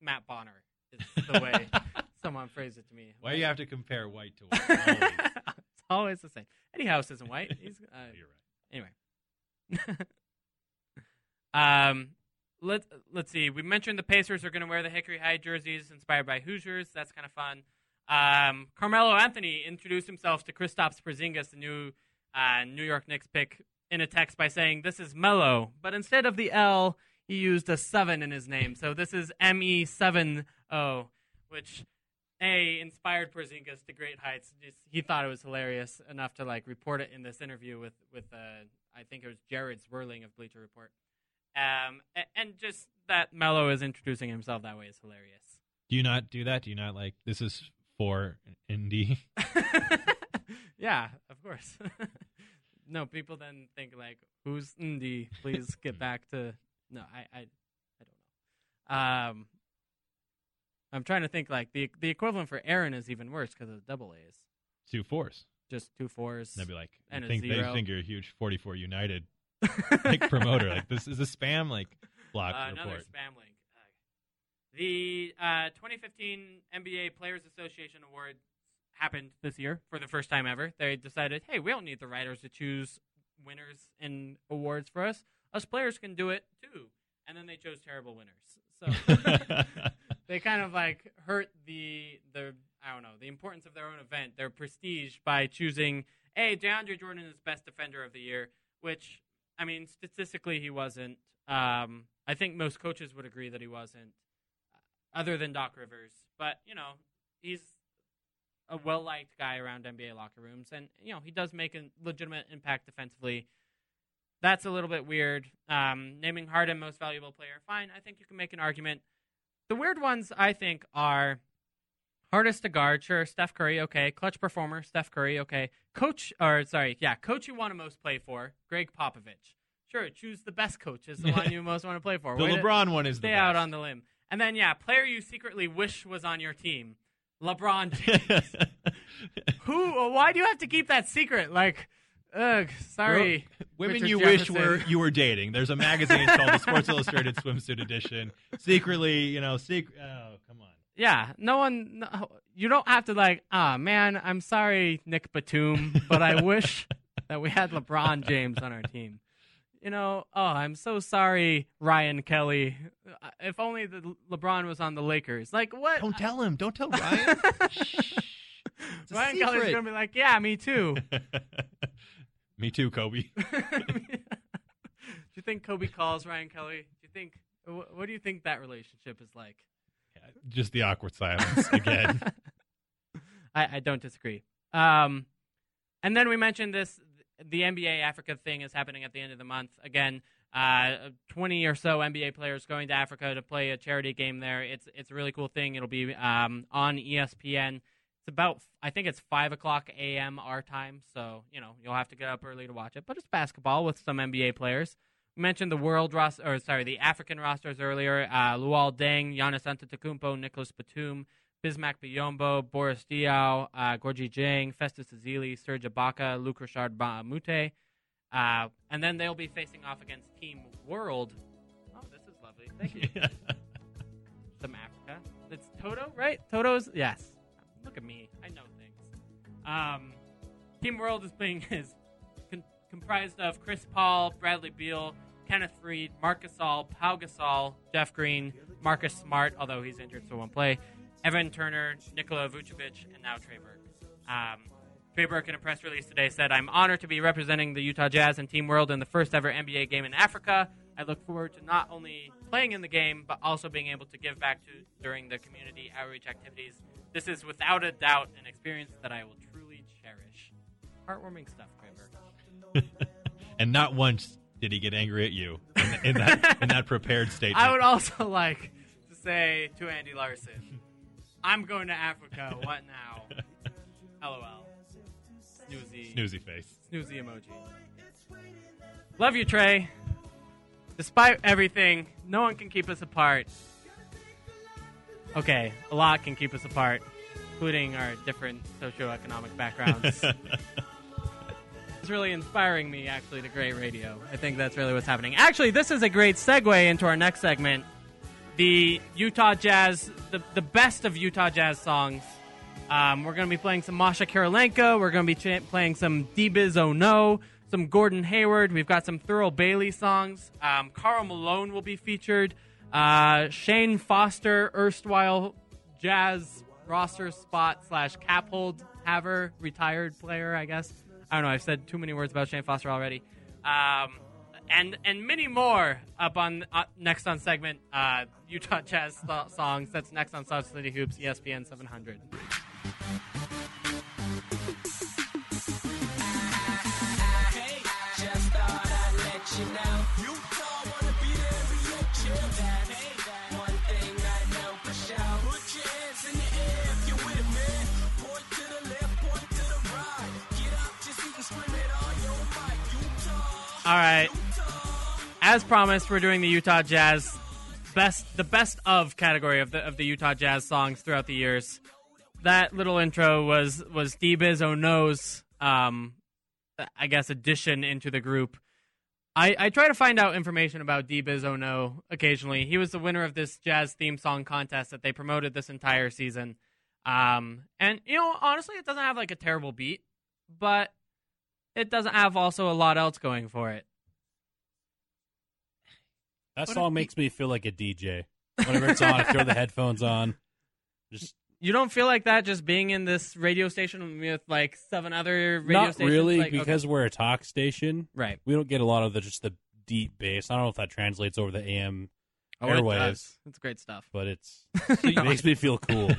Matt Bonner is the way someone phrased it to me. Why do you have to compare white to white? Always. It's always the same. Eddie House isn't white. He's, uh, you're right. Anyway. Um, let, let's see. We mentioned the Pacers are going to wear the Hickory High jerseys inspired by Hoosiers. That's kind of fun. Um, Carmelo Anthony introduced himself to Kristaps Porzingis, the new uh, New York Knicks pick, in a text by saying, "This is Melo," but instead of the L, he used a seven in his name. So this is M E seven O, which A, inspired Porzingis to great heights. Just, he thought it was hilarious enough to like report it in this interview with, with uh, I think it was Jared Swerling of Bleacher Report. Um, and just that Melo is introducing himself that way is hilarious. Do you not do that? Do you not like, this is for Indy? Yeah, of course. No, people then think like, who's Indy? Please get back to, no, I, I, I don't know. Um, I'm trying to think like the, the equivalent for Aaron is even worse because of the double A's. Two fours. Just two fours. And they'd be like, and I think a zero. They think you're a huge forty-four United like promoter, like this is a spam like block uh, report. Another spam link. Uh, the uh, twenty fifteen N B A Players Association Award happened this year for the first time ever. They decided, hey, we don't need the writers to choose winners in awards for us. Us players can do it too. And then they chose terrible winners. So they kind of like hurt the the I don't know the importance of their own event, their prestige by choosing, hey, DeAndre Jordan is best defender of the year, which. I mean, statistically, he wasn't. Um, I think most coaches would agree that he wasn't, other than Doc Rivers. But, you know, he's a well-liked guy around N B A locker rooms. And, you know, he does make a legitimate impact defensively. That's a little bit weird. Um, naming Harden most valuable player, fine. I think you can make an argument. The weird ones, I think, are hardest to guard. Sure, Steph Curry, okay. Clutch performer, Steph Curry, okay. Coach, or sorry, yeah, coach you want to most play for, Gregg Popovich. Sure, choose the best coach is the one you most want to play for. The Way LeBron one is the best. Stay out on the limb. And then, yeah, player you secretly wish was on your team, LeBron James. Who? Why do you have to keep that secret? Like, ugh, sorry. Girl, women Richard you Jefferson. wish were you were dating. There's a magazine called the Sports Illustrated Swimsuit Edition. Secretly, you know, secret. Oh, come on. Yeah, no one. No, you don't have to like. Ah, oh, man, I'm sorry, Nick Batum, but I wish that we had LeBron James on our team. You know, oh, I'm so sorry, Ryan Kelly. If only the LeBron was on the Lakers. Like what? Don't tell him. Don't tell Ryan. Shh. Ryan secret. Kelly's gonna be like, yeah, me too. Me too, Kobe. Do you think Kobe calls Ryan Kelly? Do you think? Wh- what do you think that relationship is like? Just the awkward silence again. I, I don't disagree. Um, and then we mentioned this, the N B A Africa thing is happening at the end of the month. Again, uh, twenty or so N B A players going to Africa to play a charity game there. It's it's a really cool thing. It'll be um, on E S P N. It's about, I think it's five o'clock a.m. our time. So, you know, you'll have to get up early to watch it. But it's basketball with some N B A players. Mentioned the world roster, or sorry, the African rosters earlier. Uh, Luol Deng, Giannis Antetokounmpo, Nicholas Batum, Bismack Biyombo, Boris Diaw, uh, Gorgui Dieng, Festus Ezeli, Serge Ibaka, Luke Richard Bamute. Uh, and then they'll be facing off against Team World. Oh, this is lovely. Thank you. Yeah. Some Africa. It's Toto, right? Toto's? Yes. Look at me. I know things. Um, Team World is playing his con- comprised of Chris Paul, Bradley Beal, Kenneth Freed, Marc Gasol, Pau Gasol, Jeff Green, Marcus Smart, although he's injured so won't play, Evan Turner, Nikola Vucevic, and now Trey Burke. Um, Trey Burke in a press release today said, "I'm honored to be representing the Utah Jazz and Team World in the first ever N B A game in Africa. I look forward to not only playing in the game, but also being able to give back to during the community outreach activities. This is without a doubt an experience that I will truly cherish." Heartwarming stuff, Trey Burke. And not once did he get angry at you in, in, that, in that prepared statement. I would also like to say to Andy Larson, I'm going to Africa. What now? LOL. Snoozy. Snoozy face. Snoozy emoji. Love you, Trey. Despite everything, no one can keep us apart. Okay, a lot can keep us apart, including our different socioeconomic backgrounds. It's really inspiring me, actually, to great radio. I think that's really what's happening. Actually, this is a great segue into our next segment. The Utah Jazz, the, the best of Utah Jazz songs. Um, we're going to be playing some Masha Kirilenko. We're going to be cha- playing some D-Biz Oh No, some Gordon Hayward. We've got some Thurl Bailey songs. Um, Karl Malone will be featured. Uh, Shane Foster, erstwhile Jazz roster spot slash cap hold haver, retired player, I guess. I don't know. I've said too many words about Shane Foster already. Um, and and many more up on uh, next on segment, uh, Utah Jazz th- songs. That's next on Salt City Hoops, E S P N seven hundred. All right. As promised, we're doing the Utah Jazz best, the best of category of the of the Utah Jazz songs throughout the years. That little intro was was D-Biz Oh No's, um, I guess, addition into the group. I, I try to find out information about D-Biz Oh No occasionally. He was the winner of this jazz theme song contest that they promoted this entire season. Um, and, you know, honestly, it doesn't have, like, a terrible beat, but it doesn't have also a lot else going for it. That what song makes D- me feel like a D J. Whenever it's on, I throw the headphones on. Just You don't feel like that just being in this radio station with, like, seven other radio Not stations? Not really, like, because okay. we're a talk station. Right. We don't get a lot of the just the deep bass. I don't know if that translates over the A M oh, airwaves. It it's great stuff. But it's, so it you, makes me feel cool.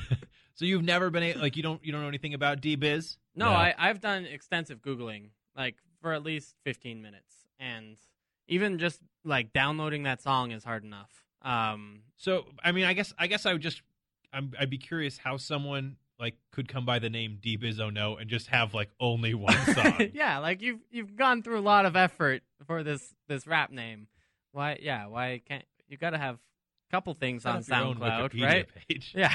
So you've never been a, like, you don't you don't know anything about D-Biz? No, no. I, I've done extensive Googling, like, for at least fifteen minutes. And even just, like, downloading that song is hard enough. Um, so, I mean, I guess I guess I would just... I'm, I'd be curious how someone like could come by the name D-Biz Oh No and just have like only one song. Yeah, like you've you've gone through a lot of effort for this this rap name. Why? Yeah, why can't you? Got to have a couple things on SoundCloud, right? Page. Yeah,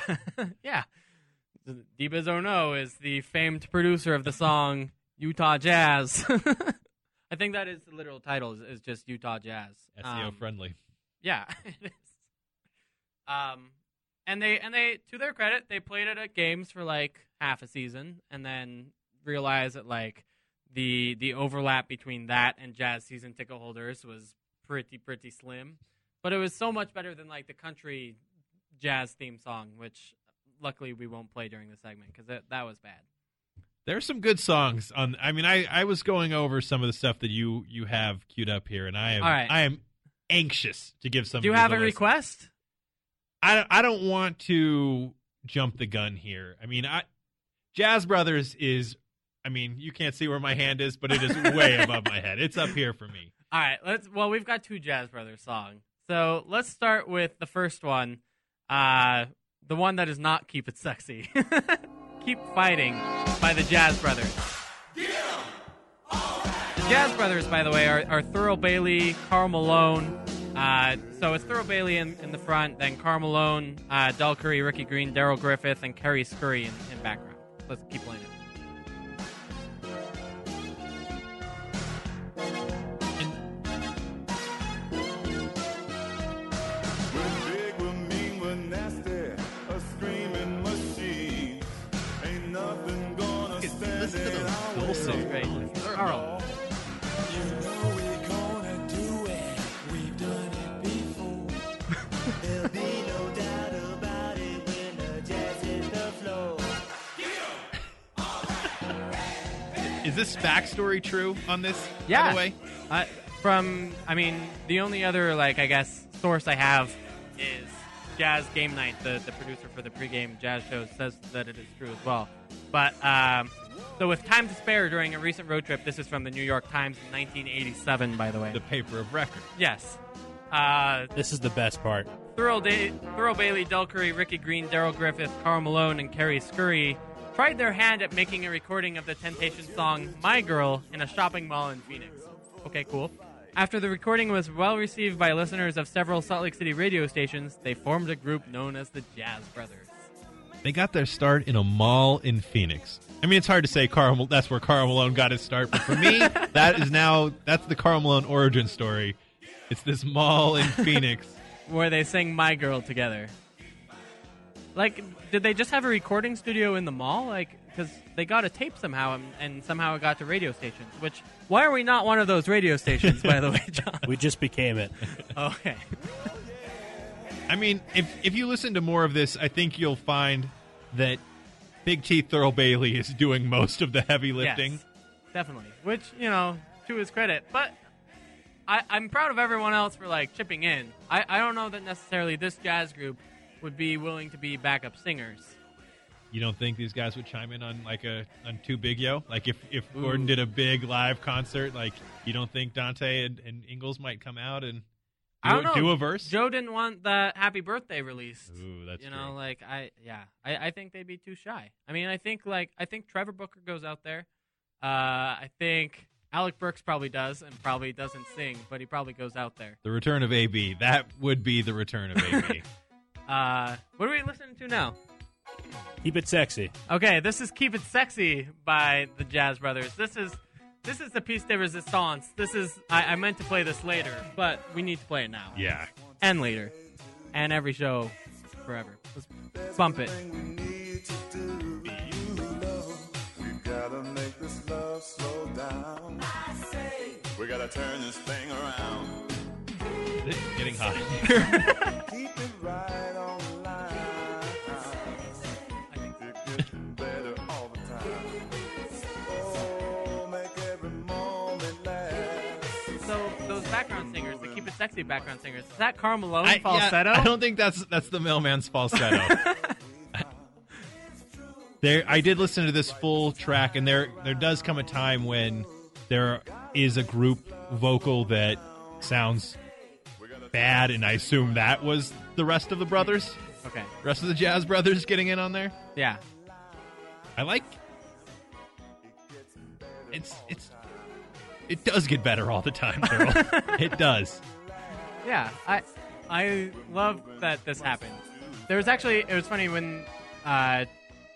yeah. D-Biz Oh No is the famed producer of the song Utah Jazz. I think that is the literal title. Is, is just Utah Jazz. S E O um, friendly. Yeah, it is. Um. And they and they to their credit, they played it at games for like half a season, and then realized that like the the overlap between that and Jazz season ticket holders was pretty pretty slim. But it was so much better than like the country Jazz theme song, which luckily we won't play during the segment because that that was bad. There's some good songs on. I mean, I, I was going over some of the stuff that you you have queued up here, and I am All right. I am anxious to give some. Do you have a request? I I don't want to jump the gun here. I mean, I, Jazz Brothers is, I mean, you can't see where my hand is, but it is way above my head. It's up here for me. All right, let's. Well, we've got two Jazz Brothers songs, so let's start with the first one, uh, the one that is not "Keep It Sexy," "Keep Fighting" by the Jazz Brothers. Yeah. Right. The Jazz Brothers, by the way, are, are Thurl Bailey, Karl Malone. Uh, so it's Thurl Bailey in, in the front, then Karl Malone, uh, Del Curry, Ricky Green, Daryl Griffith, and Kerry Scurry in, in background. Let's keep playing it. Is this backstory true on this, yeah. by the way? Uh, from, I mean, the only other, like, I guess, source I have is Jazz Game Night, the, the producer for the pregame jazz show, says that it is true as well. But, um, so with time to spare during a recent road trip, this is from the New York Times in nineteen eighty-seven, by the way. The paper of record. Yes. Uh, this is the best part. Thurl, da- Thurl Bailey, Del Curry, Ricky Green, Daryl Griffith, Karl Malone, and Kerry Scurry tried their hand at making a recording of the Temptations song My Girl in a shopping mall in Phoenix. Okay, cool. After the recording was well received by listeners of several Salt Lake City radio stations, they formed a group known as the Jazz Brothers. They got their start in a mall in Phoenix. I mean, it's hard to say Karl, that's where Karl Malone got his start, but for me, that is now, that's the Karl Malone origin story. It's this mall in Phoenix. Where they sing My Girl together. Like, did they just have a recording studio in the mall? Like, because they got a tape somehow, and, and somehow it got to radio stations. Which, why are we not one of those radio stations, by the way, John? We just became it. Okay. I mean, if if you listen to more of this, I think you'll find that Big T Thurl Bailey is doing most of the heavy lifting. Yes, definitely. Which, you know, to his credit. But I, I'm proud of everyone else for, like, chipping in. I, I don't know that necessarily this jazz group would be willing to be backup singers. You don't think these guys would chime in on like a on Too Big Yo? Like if, if Gordon did a big live concert, like you don't think Dante and, and Ingles might come out and do, I don't know. do a verse? Joe didn't want the Happy Birthday released. Ooh, that's you know, true. like I yeah. I, I think they'd be too shy. I mean I think like I think Trevor Booker goes out there. Uh, I think Alec Burks probably does and probably doesn't sing, but he probably goes out there. The return of A B. That would be the return of A B. Uh, what are we listening to now? Keep It Sexy. Okay, this is Keep It Sexy by the Jazz Brothers. This is this is the piece de resistance. This is I, I meant to play this later, but we need to play it now. Yeah. And later. And every show forever. Let's bump it. We gotta make this love slow down. I say we gotta turn this thing around. It's getting hot. Keep it right on the line. I think it gets better all the time. Oh, make every moment last. So those background singers, the Keep It Sexy background singers, is that Karl Malone I, falsetto? Yeah, I don't think that's that's the mailman's falsetto. There, I did listen to this full track, and there there does come a time when there is a group vocal that sounds bad, and I assume that was the rest of the brothers. Okay. Rest of the Jazz Brothers getting in on there. Yeah. I like. It's it's. It does get better all the time, Thurl. It does. Yeah, I I love that this happened. There was actually it was funny when uh,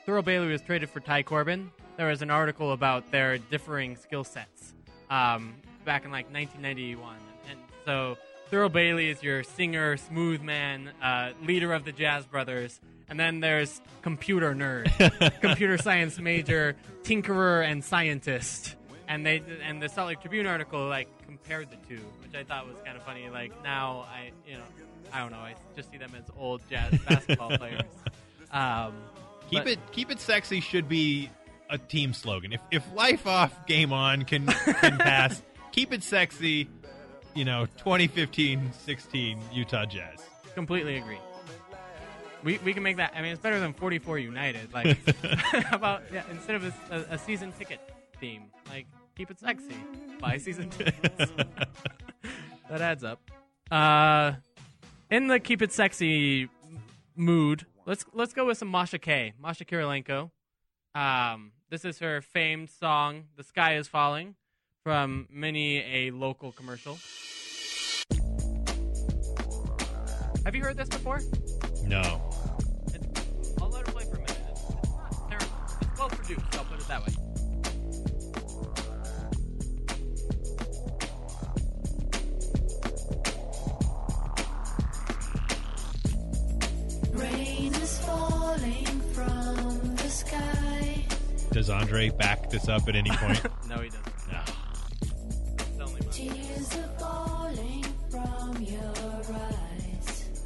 Thurl Bailey was traded for Ty Corbin. There was an article about their differing skill sets um, back in like nineteen ninety-one, and so. Thurl Bailey is your singer, smooth man, uh, leader of the Jazz Brothers. And then there's computer nerd, computer science major, tinkerer, and scientist. And they and the Salt Lake Tribune article like compared the two, which I thought was kind of funny. Like now I you know I don't know I just see them as old jazz basketball players. Um, keep but, it keep it sexy should be a team slogan. If if life off, game on can can pass. Keep it sexy. You know, twenty fifteen sixteen Utah Jazz. Completely agree. We we can make that. I mean, it's better than forty-four United. Like, how about yeah, instead of a, a season ticket theme, like Keep It Sexy, buy season tickets. That adds up. Uh, in the Keep It Sexy mood, let's let's go with some Masha K. Masha Kirilenko. Um, this is her famed song, "The Sky Is Falling," from many a local commercial. Have you heard this before? No. It's, I'll let it play for a minute. It's, it's not terrible. It's well produced, I'll put it that way. Rain is falling from the sky. Does Andre back this up at any point? No, he doesn't. Tears are falling from your eyes.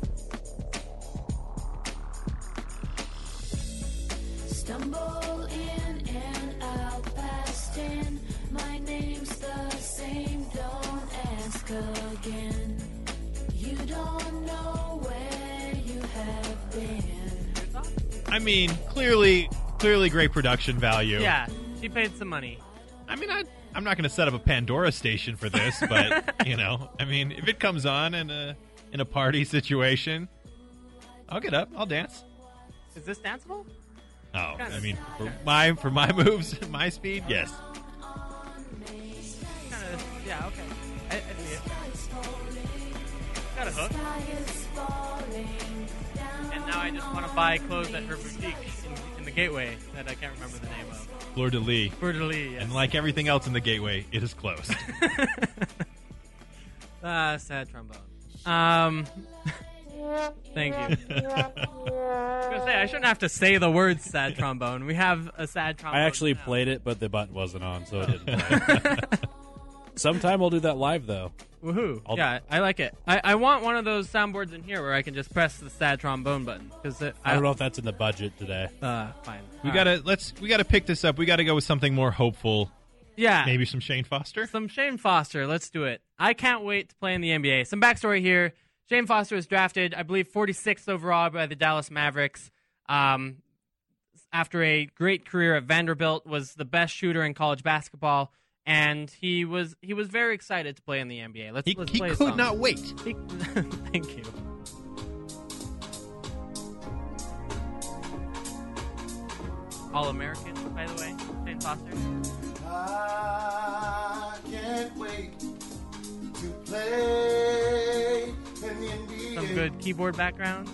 Stumble in and out past ten. My name's the same, don't ask again. You don't know where you have been. I mean, clearly, clearly great production value. Yeah, she paid some money. I mean, I... I'm not going to set up a Pandora station for this, but, you know, I mean, if it comes on in a in a party situation, I'll get up. I'll dance. Is this danceable? Oh, I mean, for my, for my moves, my speed, yes. Kind of, yeah, okay. I, I see it. hook. And now I just want to buy clothes at her boutique in, in the Gateway that I can't remember the name of. Fleur de Lis. Fleur de Lis, yes. And like everything else in the Gateway, it is closed. Ah, uh, sad trombone. Um, thank you. I was gonna say, I shouldn't have to say the word sad trombone. We have a sad trombone. I actually now. played it, but the button wasn't on, so oh. it didn't play. Sometime I'll do that live, though. Woohoo. I'll yeah, I like it. I, I want one of those soundboards in here where I can just press the sad trombone button. Cause it, I, I don't know if that's in the budget today. Uh, fine. We All gotta right. let's we gotta pick this up. We gotta go with something more hopeful. Yeah. Maybe some Shane Foster? Some Shane Foster. Let's do it. I can't wait to play in the N B A. Some backstory here. Shane Foster was drafted, I believe, forty-sixth overall by the Dallas Mavericks. Um, after a great career at Vanderbilt, was the best shooter in college basketball. And he was he was very excited to play in the N B A. Let's, he, let's play He could song. not wait. He, thank you. All-American, by the way, Shane Foster. I can't wait to play in the N B A. Some good keyboard background.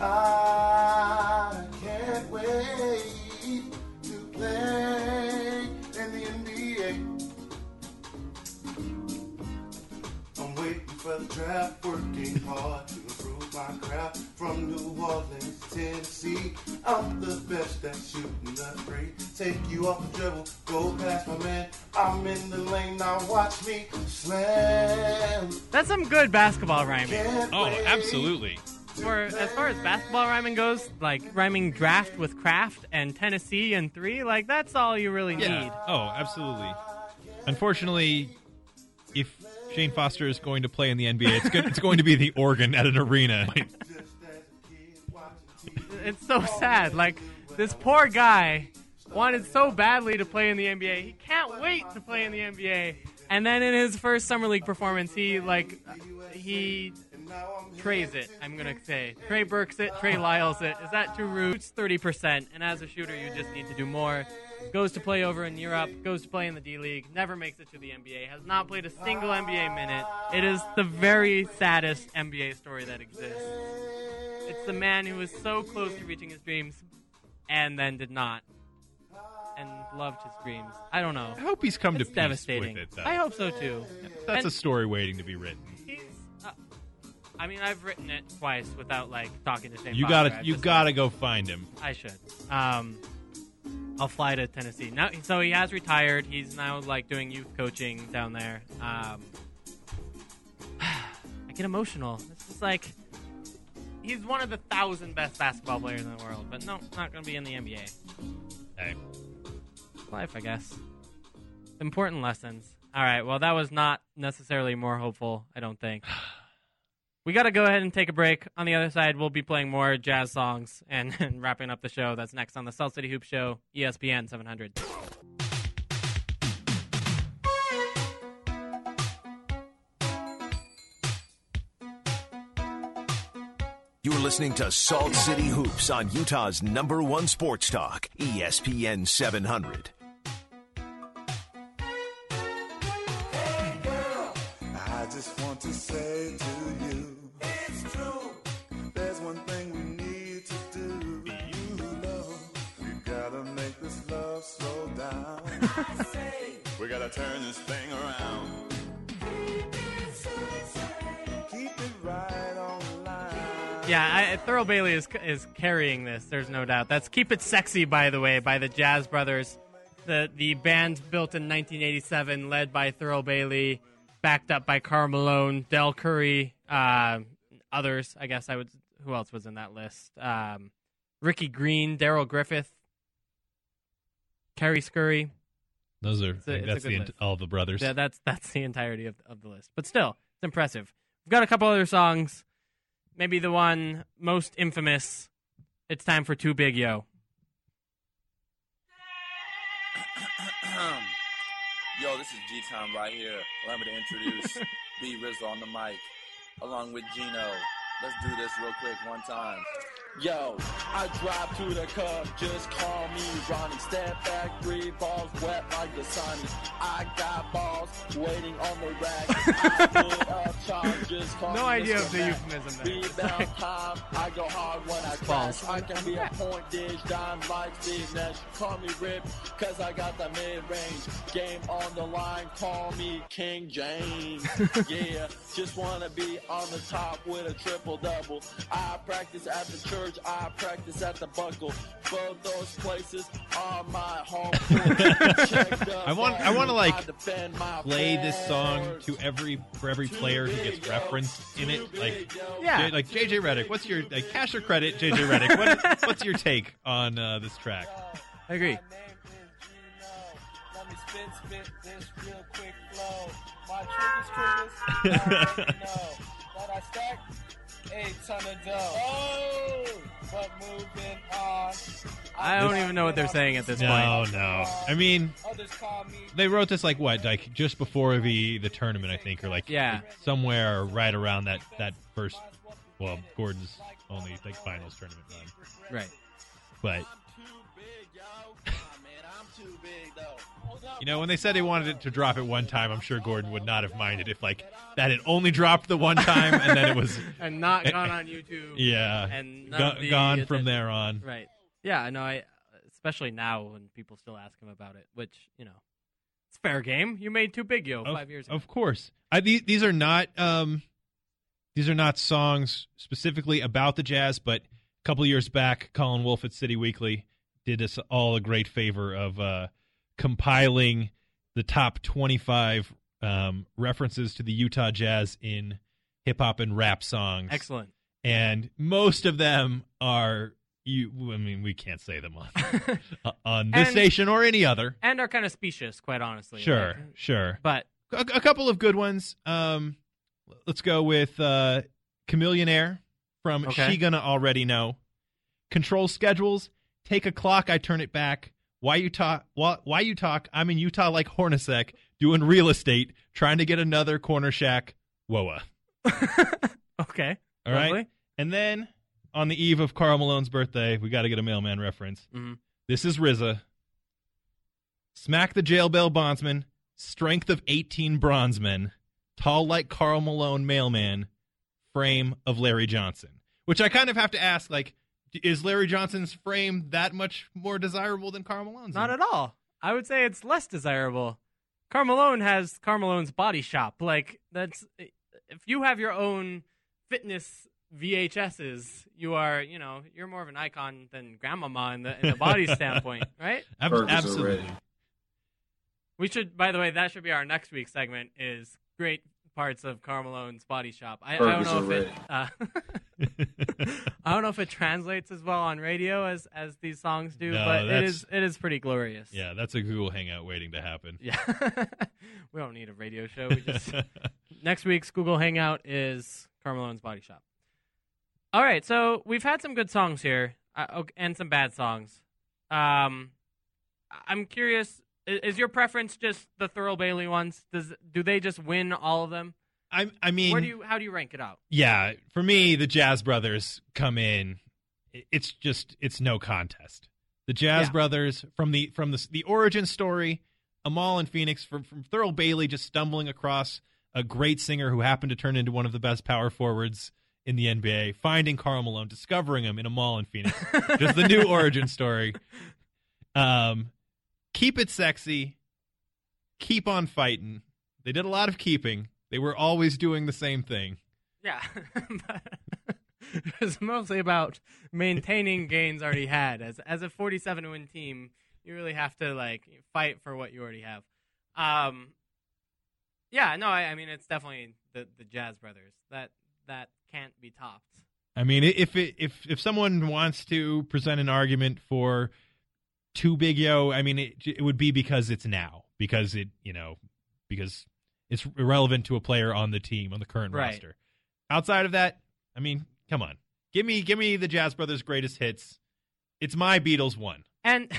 I can't wait to play in the N B A. I'm waiting for the draft, working hard to improve my craft. From New Orleans, Tennessee, I'm the best at shooting the three. Take you off the dribble, go past my man. I'm in the lane, now watch me slam. That's some good basketball rhyming. Oh, absolutely. For, as far as basketball rhyming goes, like rhyming draft with craft and Tennessee and three, like that's all you really yeah. need. Oh, absolutely. Unfortunately, if Shane Foster is going to play in the N B A, it's good, it's going to be the organ at an arena. It's so sad. Like, this poor guy wanted so badly to play in the N B A. He can't wait to play in the N B A. And then in his first Summer League performance, he, like, he trays it, I'm going to say. Trey Burke's it, Trey Lyles it. Is that too rude? It's thirty percent. And as a shooter, you just need to do more. Goes to play over in Europe, goes to play in the D-League, never makes it to the N B A, has not played a single N B A minute. It is the very saddest N B A story that exists. It's the man who was so close to reaching his dreams and then did not. And loved his dreams. I don't know. I hope he's come it's to peace with it, though. I hope so, too. That's and a story waiting to be written. He's, uh, I mean, I've written it twice without, like, talking to Shane you Foster. Gotta, you got to go find him. I should. Um... I'll fly to Tennessee. Now, so he has retired. He's now, like, doing youth coaching down there. Um, I get emotional. It's just like he's one of the thousand best basketball players in the world, but no, not going to be in the N B A. Hey. Life, I guess. Important lessons. All right, well, that was not necessarily more hopeful, I don't think. We got to go ahead and take a break. On the other side, we'll be playing more jazz songs and, and wrapping up the show. That's next on the Salt City Hoop Show, E S P N seven hundred. You're listening to Salt City Hoops on Utah's number one sports talk, E S P N seven hundred. Hey, girl, I just want to say to you. We gotta turn this thing around. Keep it right on the line. Yeah, I, Thurl Bailey is is carrying this. There's no doubt. That's "Keep It Sexy," by the way, by the Jazz Brothers, the the band built in nineteen eighty-seven, led by Thurl Bailey, backed up by Karl Malone, Del Curry, uh, others. I guess I would. Who else was in that list? Um, Ricky Green, Daryl Griffith, Kerry Scurry. Those are it's a, it's that's the list. all the brothers. Yeah, that's that's the entirety of of the list. But still, it's impressive. We've got a couple other songs. Maybe the one most infamous. It's time for Too Big Yo. Yo, this is G Time right here. Allow me to introduce B Rizzo on the mic, along with Gino. Let's do this real quick one time. Yo, I drive to the cup, just call me Ronnie. Step back, three balls, wet like the sunny. I got balls waiting on the rack. I pull up, charge No idea of the euphemism there. Rebound time, I go hard when I crash. I can be a point dish, dime like Steve Nash. Call me Rip, cause I got the mid-range. Game on the line, call me King James. Yeah, just wanna be on the top with a triple-double. I practice at the church, I practice at the buckle. Both those places are my home. I want, I want to like play this song to every for every player who gets referenced in it. Like, yeah, like J J Redick. What's your like, cash or credit, J J Redick? What, what's your take on uh, this track? I agree. Let me spit, spit this real quick flow. My triggers, triggers. But I stack a ton of dough. Oh, but moving on. I don't even know what they're saying at this no, point. No, no. I mean, they wrote this like what, like just before the, the tournament, I think, or like yeah. somewhere right around that, that first, well, Gordon's only like finals tournament run. Right. But you know, when they said they wanted it to drop it one time, I'm sure Gordon would not have minded if, like, that had only dropped the one time and then it was... and not gone on YouTube. Yeah. And Go- the, gone the, from there on. Right. Yeah, no, I know. Especially now when people still ask him about it, which, you know, it's fair game. You made Too Big Yo five of, years ago. Of course. I, these, these are not um, these are not songs specifically about the Jazz, but a couple years back, Colin Wolfe at City Weekly did us all a great favor of... Uh, compiling the top twenty-five um, references to the Utah Jazz in hip-hop and rap songs. Excellent. And most of them are, you. I mean, we can't say them on, on this and, station or any other. And are kind of specious, quite honestly. Sure, like, sure. But a, a couple of good ones. Um, let's go with uh, Chamillionaire from okay. She Gonna Already Know. Control schedules, take a clock, I turn it back. Why you talk? Why, why you talk? I'm in Utah like Hornacek, doing real estate, trying to get another corner shack. Whoa. Okay. All lovely. Right. And then on the eve of Karl Malone's birthday, we got to get a mailman reference. Mm-hmm. This is R Z A. Smack the jail bell bondsman. Strength of eighteen bronze men. Tall like Karl Malone mailman. Frame of Larry Johnson. Which I kind of have to ask, like, is Larry Johnson's frame that much more desirable than Karl Malone's? Not at all. I would say it's less desirable. Karl Malone has Karl Malone's Body Shop. Like, that's, if you have your own fitness V H Ses, you are, you know, you're more of an icon than Grandmama in the, in the body standpoint, right? Absolutely. We should, by the way, that should be our next week's segment, is great parts of Karl Malone's Body Shop. I, I don't know if it uh, I don't know if it translates as well on radio as, as these songs do, no, but it is it is pretty glorious. Yeah, that's a Google Hangout waiting to happen. Yeah. We don't need a radio show. We just next week's Google Hangout is Karl Malone's Body Shop. All right, so we've had some good songs here uh, and some bad songs. Um, I'm curious. Is your preference just the Thurl Bailey ones? Does do they just win all of them? I I mean, where do you how do you rank it out? Yeah, for me, the Jazz Brothers come in. It's just it's no contest. The Jazz yeah. Brothers from the from the the origin story, Amal and Phoenix from from Thurl Bailey just stumbling across a great singer who happened to turn into one of the best power forwards in the N B A, finding Karl Malone, discovering him in Amal and Phoenix, just the new origin story. Um. Keep it sexy. Keep on fighting. They did a lot of keeping. They were always doing the same thing. Yeah. It was mostly about maintaining gains already had. As as a forty-seven win team, you really have to like fight for what you already have. Um, yeah, no, I, I mean, it's definitely the, the Jazz Brothers. That that can't be topped. I mean, if it, if if someone wants to present an argument for Too Big Yo, I mean, it, it would be because it's now, because it, you know, because it's irrelevant to a player on the team, on the current right. roster. Outside of that, I mean, come on. Give me give me the Jazz Brothers' greatest hits. It's my Beatles one. And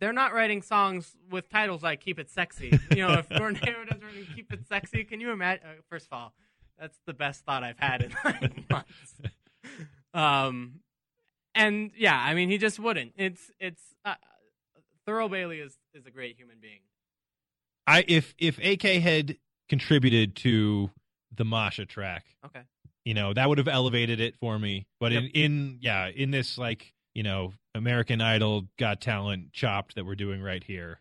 they're not writing songs with titles like Keep It Sexy. You know, if Tornado doesn't really Keep It Sexy, can you imagine? Uh, first of all, that's the best thought I've had in nine months. Um... And yeah, I mean, he just wouldn't. It's it's uh, Thurl Bailey is, is a great human being. I if if A K had contributed to the Masha track. Okay. You know, that would have elevated it for me. But yep. in, in, yeah, in this, like, you know, American Idol Got Talent chopped that we're doing right here,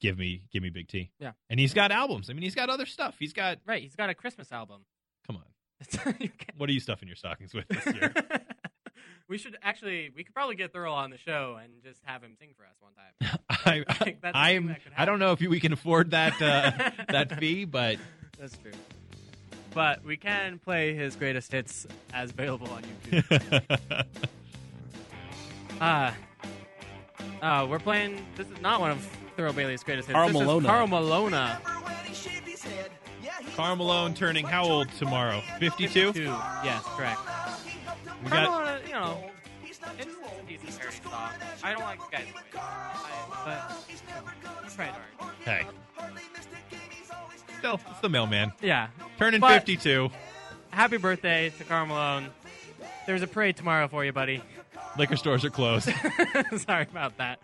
give me, give me Big T. Yeah. And he's got albums. I mean, he's got other stuff. He's got. Right. He's got a Christmas album. Come on. What are you stuffing your stockings with this year? We should actually, we could probably get Thurl on the show and just have him sing for us one time. I, like, that's I'm, that I don't know if we can afford that, uh, that fee, but. That's true. But we can play his greatest hits as available on YouTube. uh, uh, we're playing, this is not one of Thurl Bailey's greatest hits. Karl this Malone. Is Karl Malone. Karl Malone turning how old tomorrow? fifty-two? fifty-two, yes, correct. We got, Malone, you know, it's, it's a decent parody song. I don't like the guys, I, but tried hard. Hey, still, it's the mailman. Yeah, turning but fifty-two. Happy birthday to Karl Malone. There's a parade tomorrow for you, buddy. Liquor stores are closed. Sorry about that.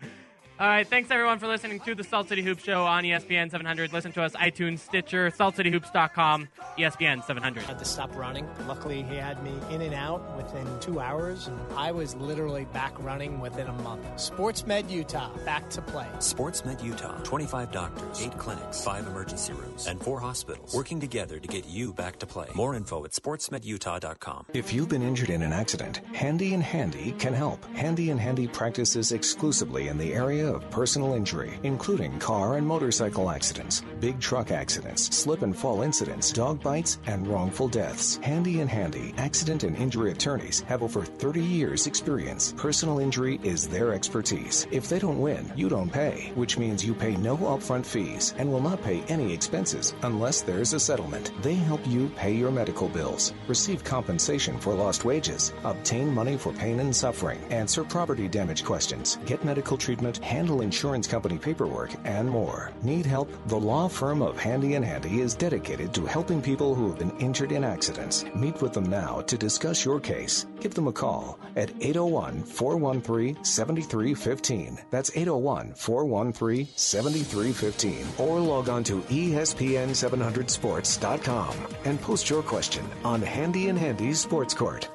All right, thanks everyone for listening to the Salt City Hoops show on E S P N seven hundred. Listen to us, iTunes, Stitcher, Salt City Hoops dot com, E S P N seven hundred. I had to stop running. Luckily, he had me in and out within two hours, and I was literally back running within a month. SportsMed Utah, back to play. SportsMed Utah, twenty-five doctors, eight clinics, five emergency rooms, and four hospitals working together to get you back to play. More info at sportsmed utah dot com. If you've been injured in an accident, Handy and Handy can help. Handy and Handy practices exclusively in the area of personal injury, including car and motorcycle accidents, big truck accidents, slip and fall incidents, dog bites, and wrongful deaths. Handy and Handy accident and injury attorneys have over thirty years experience. Personal injury is their expertise. If they don't win, you don't pay, which means you pay no upfront fees and will not pay any expenses unless there's a settlement. They help you pay your medical bills, receive compensation for lost wages, obtain money for pain and suffering, answer property damage questions, get medical treatment, handle insurance company paperwork, and more. Need help? The law firm of Handy and Handy is dedicated to helping people who have been injured in accidents. Meet with them now to discuss your case. Give them a call at eight oh one, four one three, seven three one five. That's eight oh one, four one three, seven three one five. Or log on to E S P N seven hundred sports dot com and post your question on Handy and Handy's Sports Court.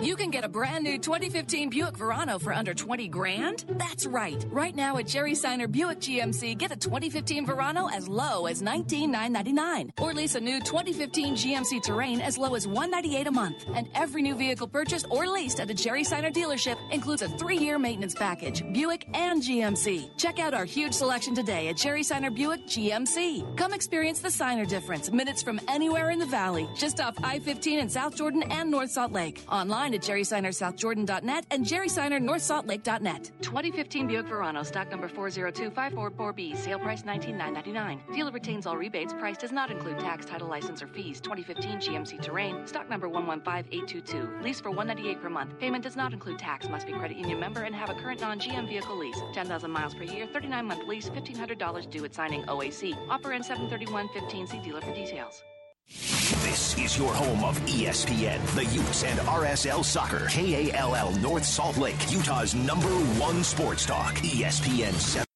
You can get a brand new twenty fifteen Buick Verano for under twenty grand? That's right. Right now at Jerry Seiner Buick G M C, get a twenty fifteen Verano as low as nineteen thousand nine hundred ninety-nine dollars or lease a new twenty fifteen G M C Terrain as low as one hundred ninety-eight dollars a month. And every new vehicle purchased or leased at a Jerry Seiner dealership includes a three-year maintenance package, Buick and G M C. Check out our huge selection today at Jerry Seiner Buick G M C. Come experience the Seiner difference, minutes from anywhere in the valley, just off I fifteen in South Jordan and North Salt Lake. Online at jerry seiner south jordan dot net and jerry seiner north salt lake dot net. twenty fifteen Buick Verano, stock number four zero two five four four B, sale price nineteen thousand nine hundred ninety-nine dollars. Dealer retains all rebates. Price does not include tax, title, license, or fees. twenty fifteen G M C Terrain, stock number one one five eight two two, lease for one hundred ninety-eight dollars per month. Payment does not include tax, must be credit union member, and have a current non-G M vehicle lease. ten thousand miles per year, thirty-nine month lease, fifteen hundred dollars due at signing O A C. Offer ends seven thirty-one fifteen, see dealer for details. This is your home of E S P N, the Utes, and R S L Soccer. K A L L North Salt Lake, Utah's number one sports talk. E S P N seven.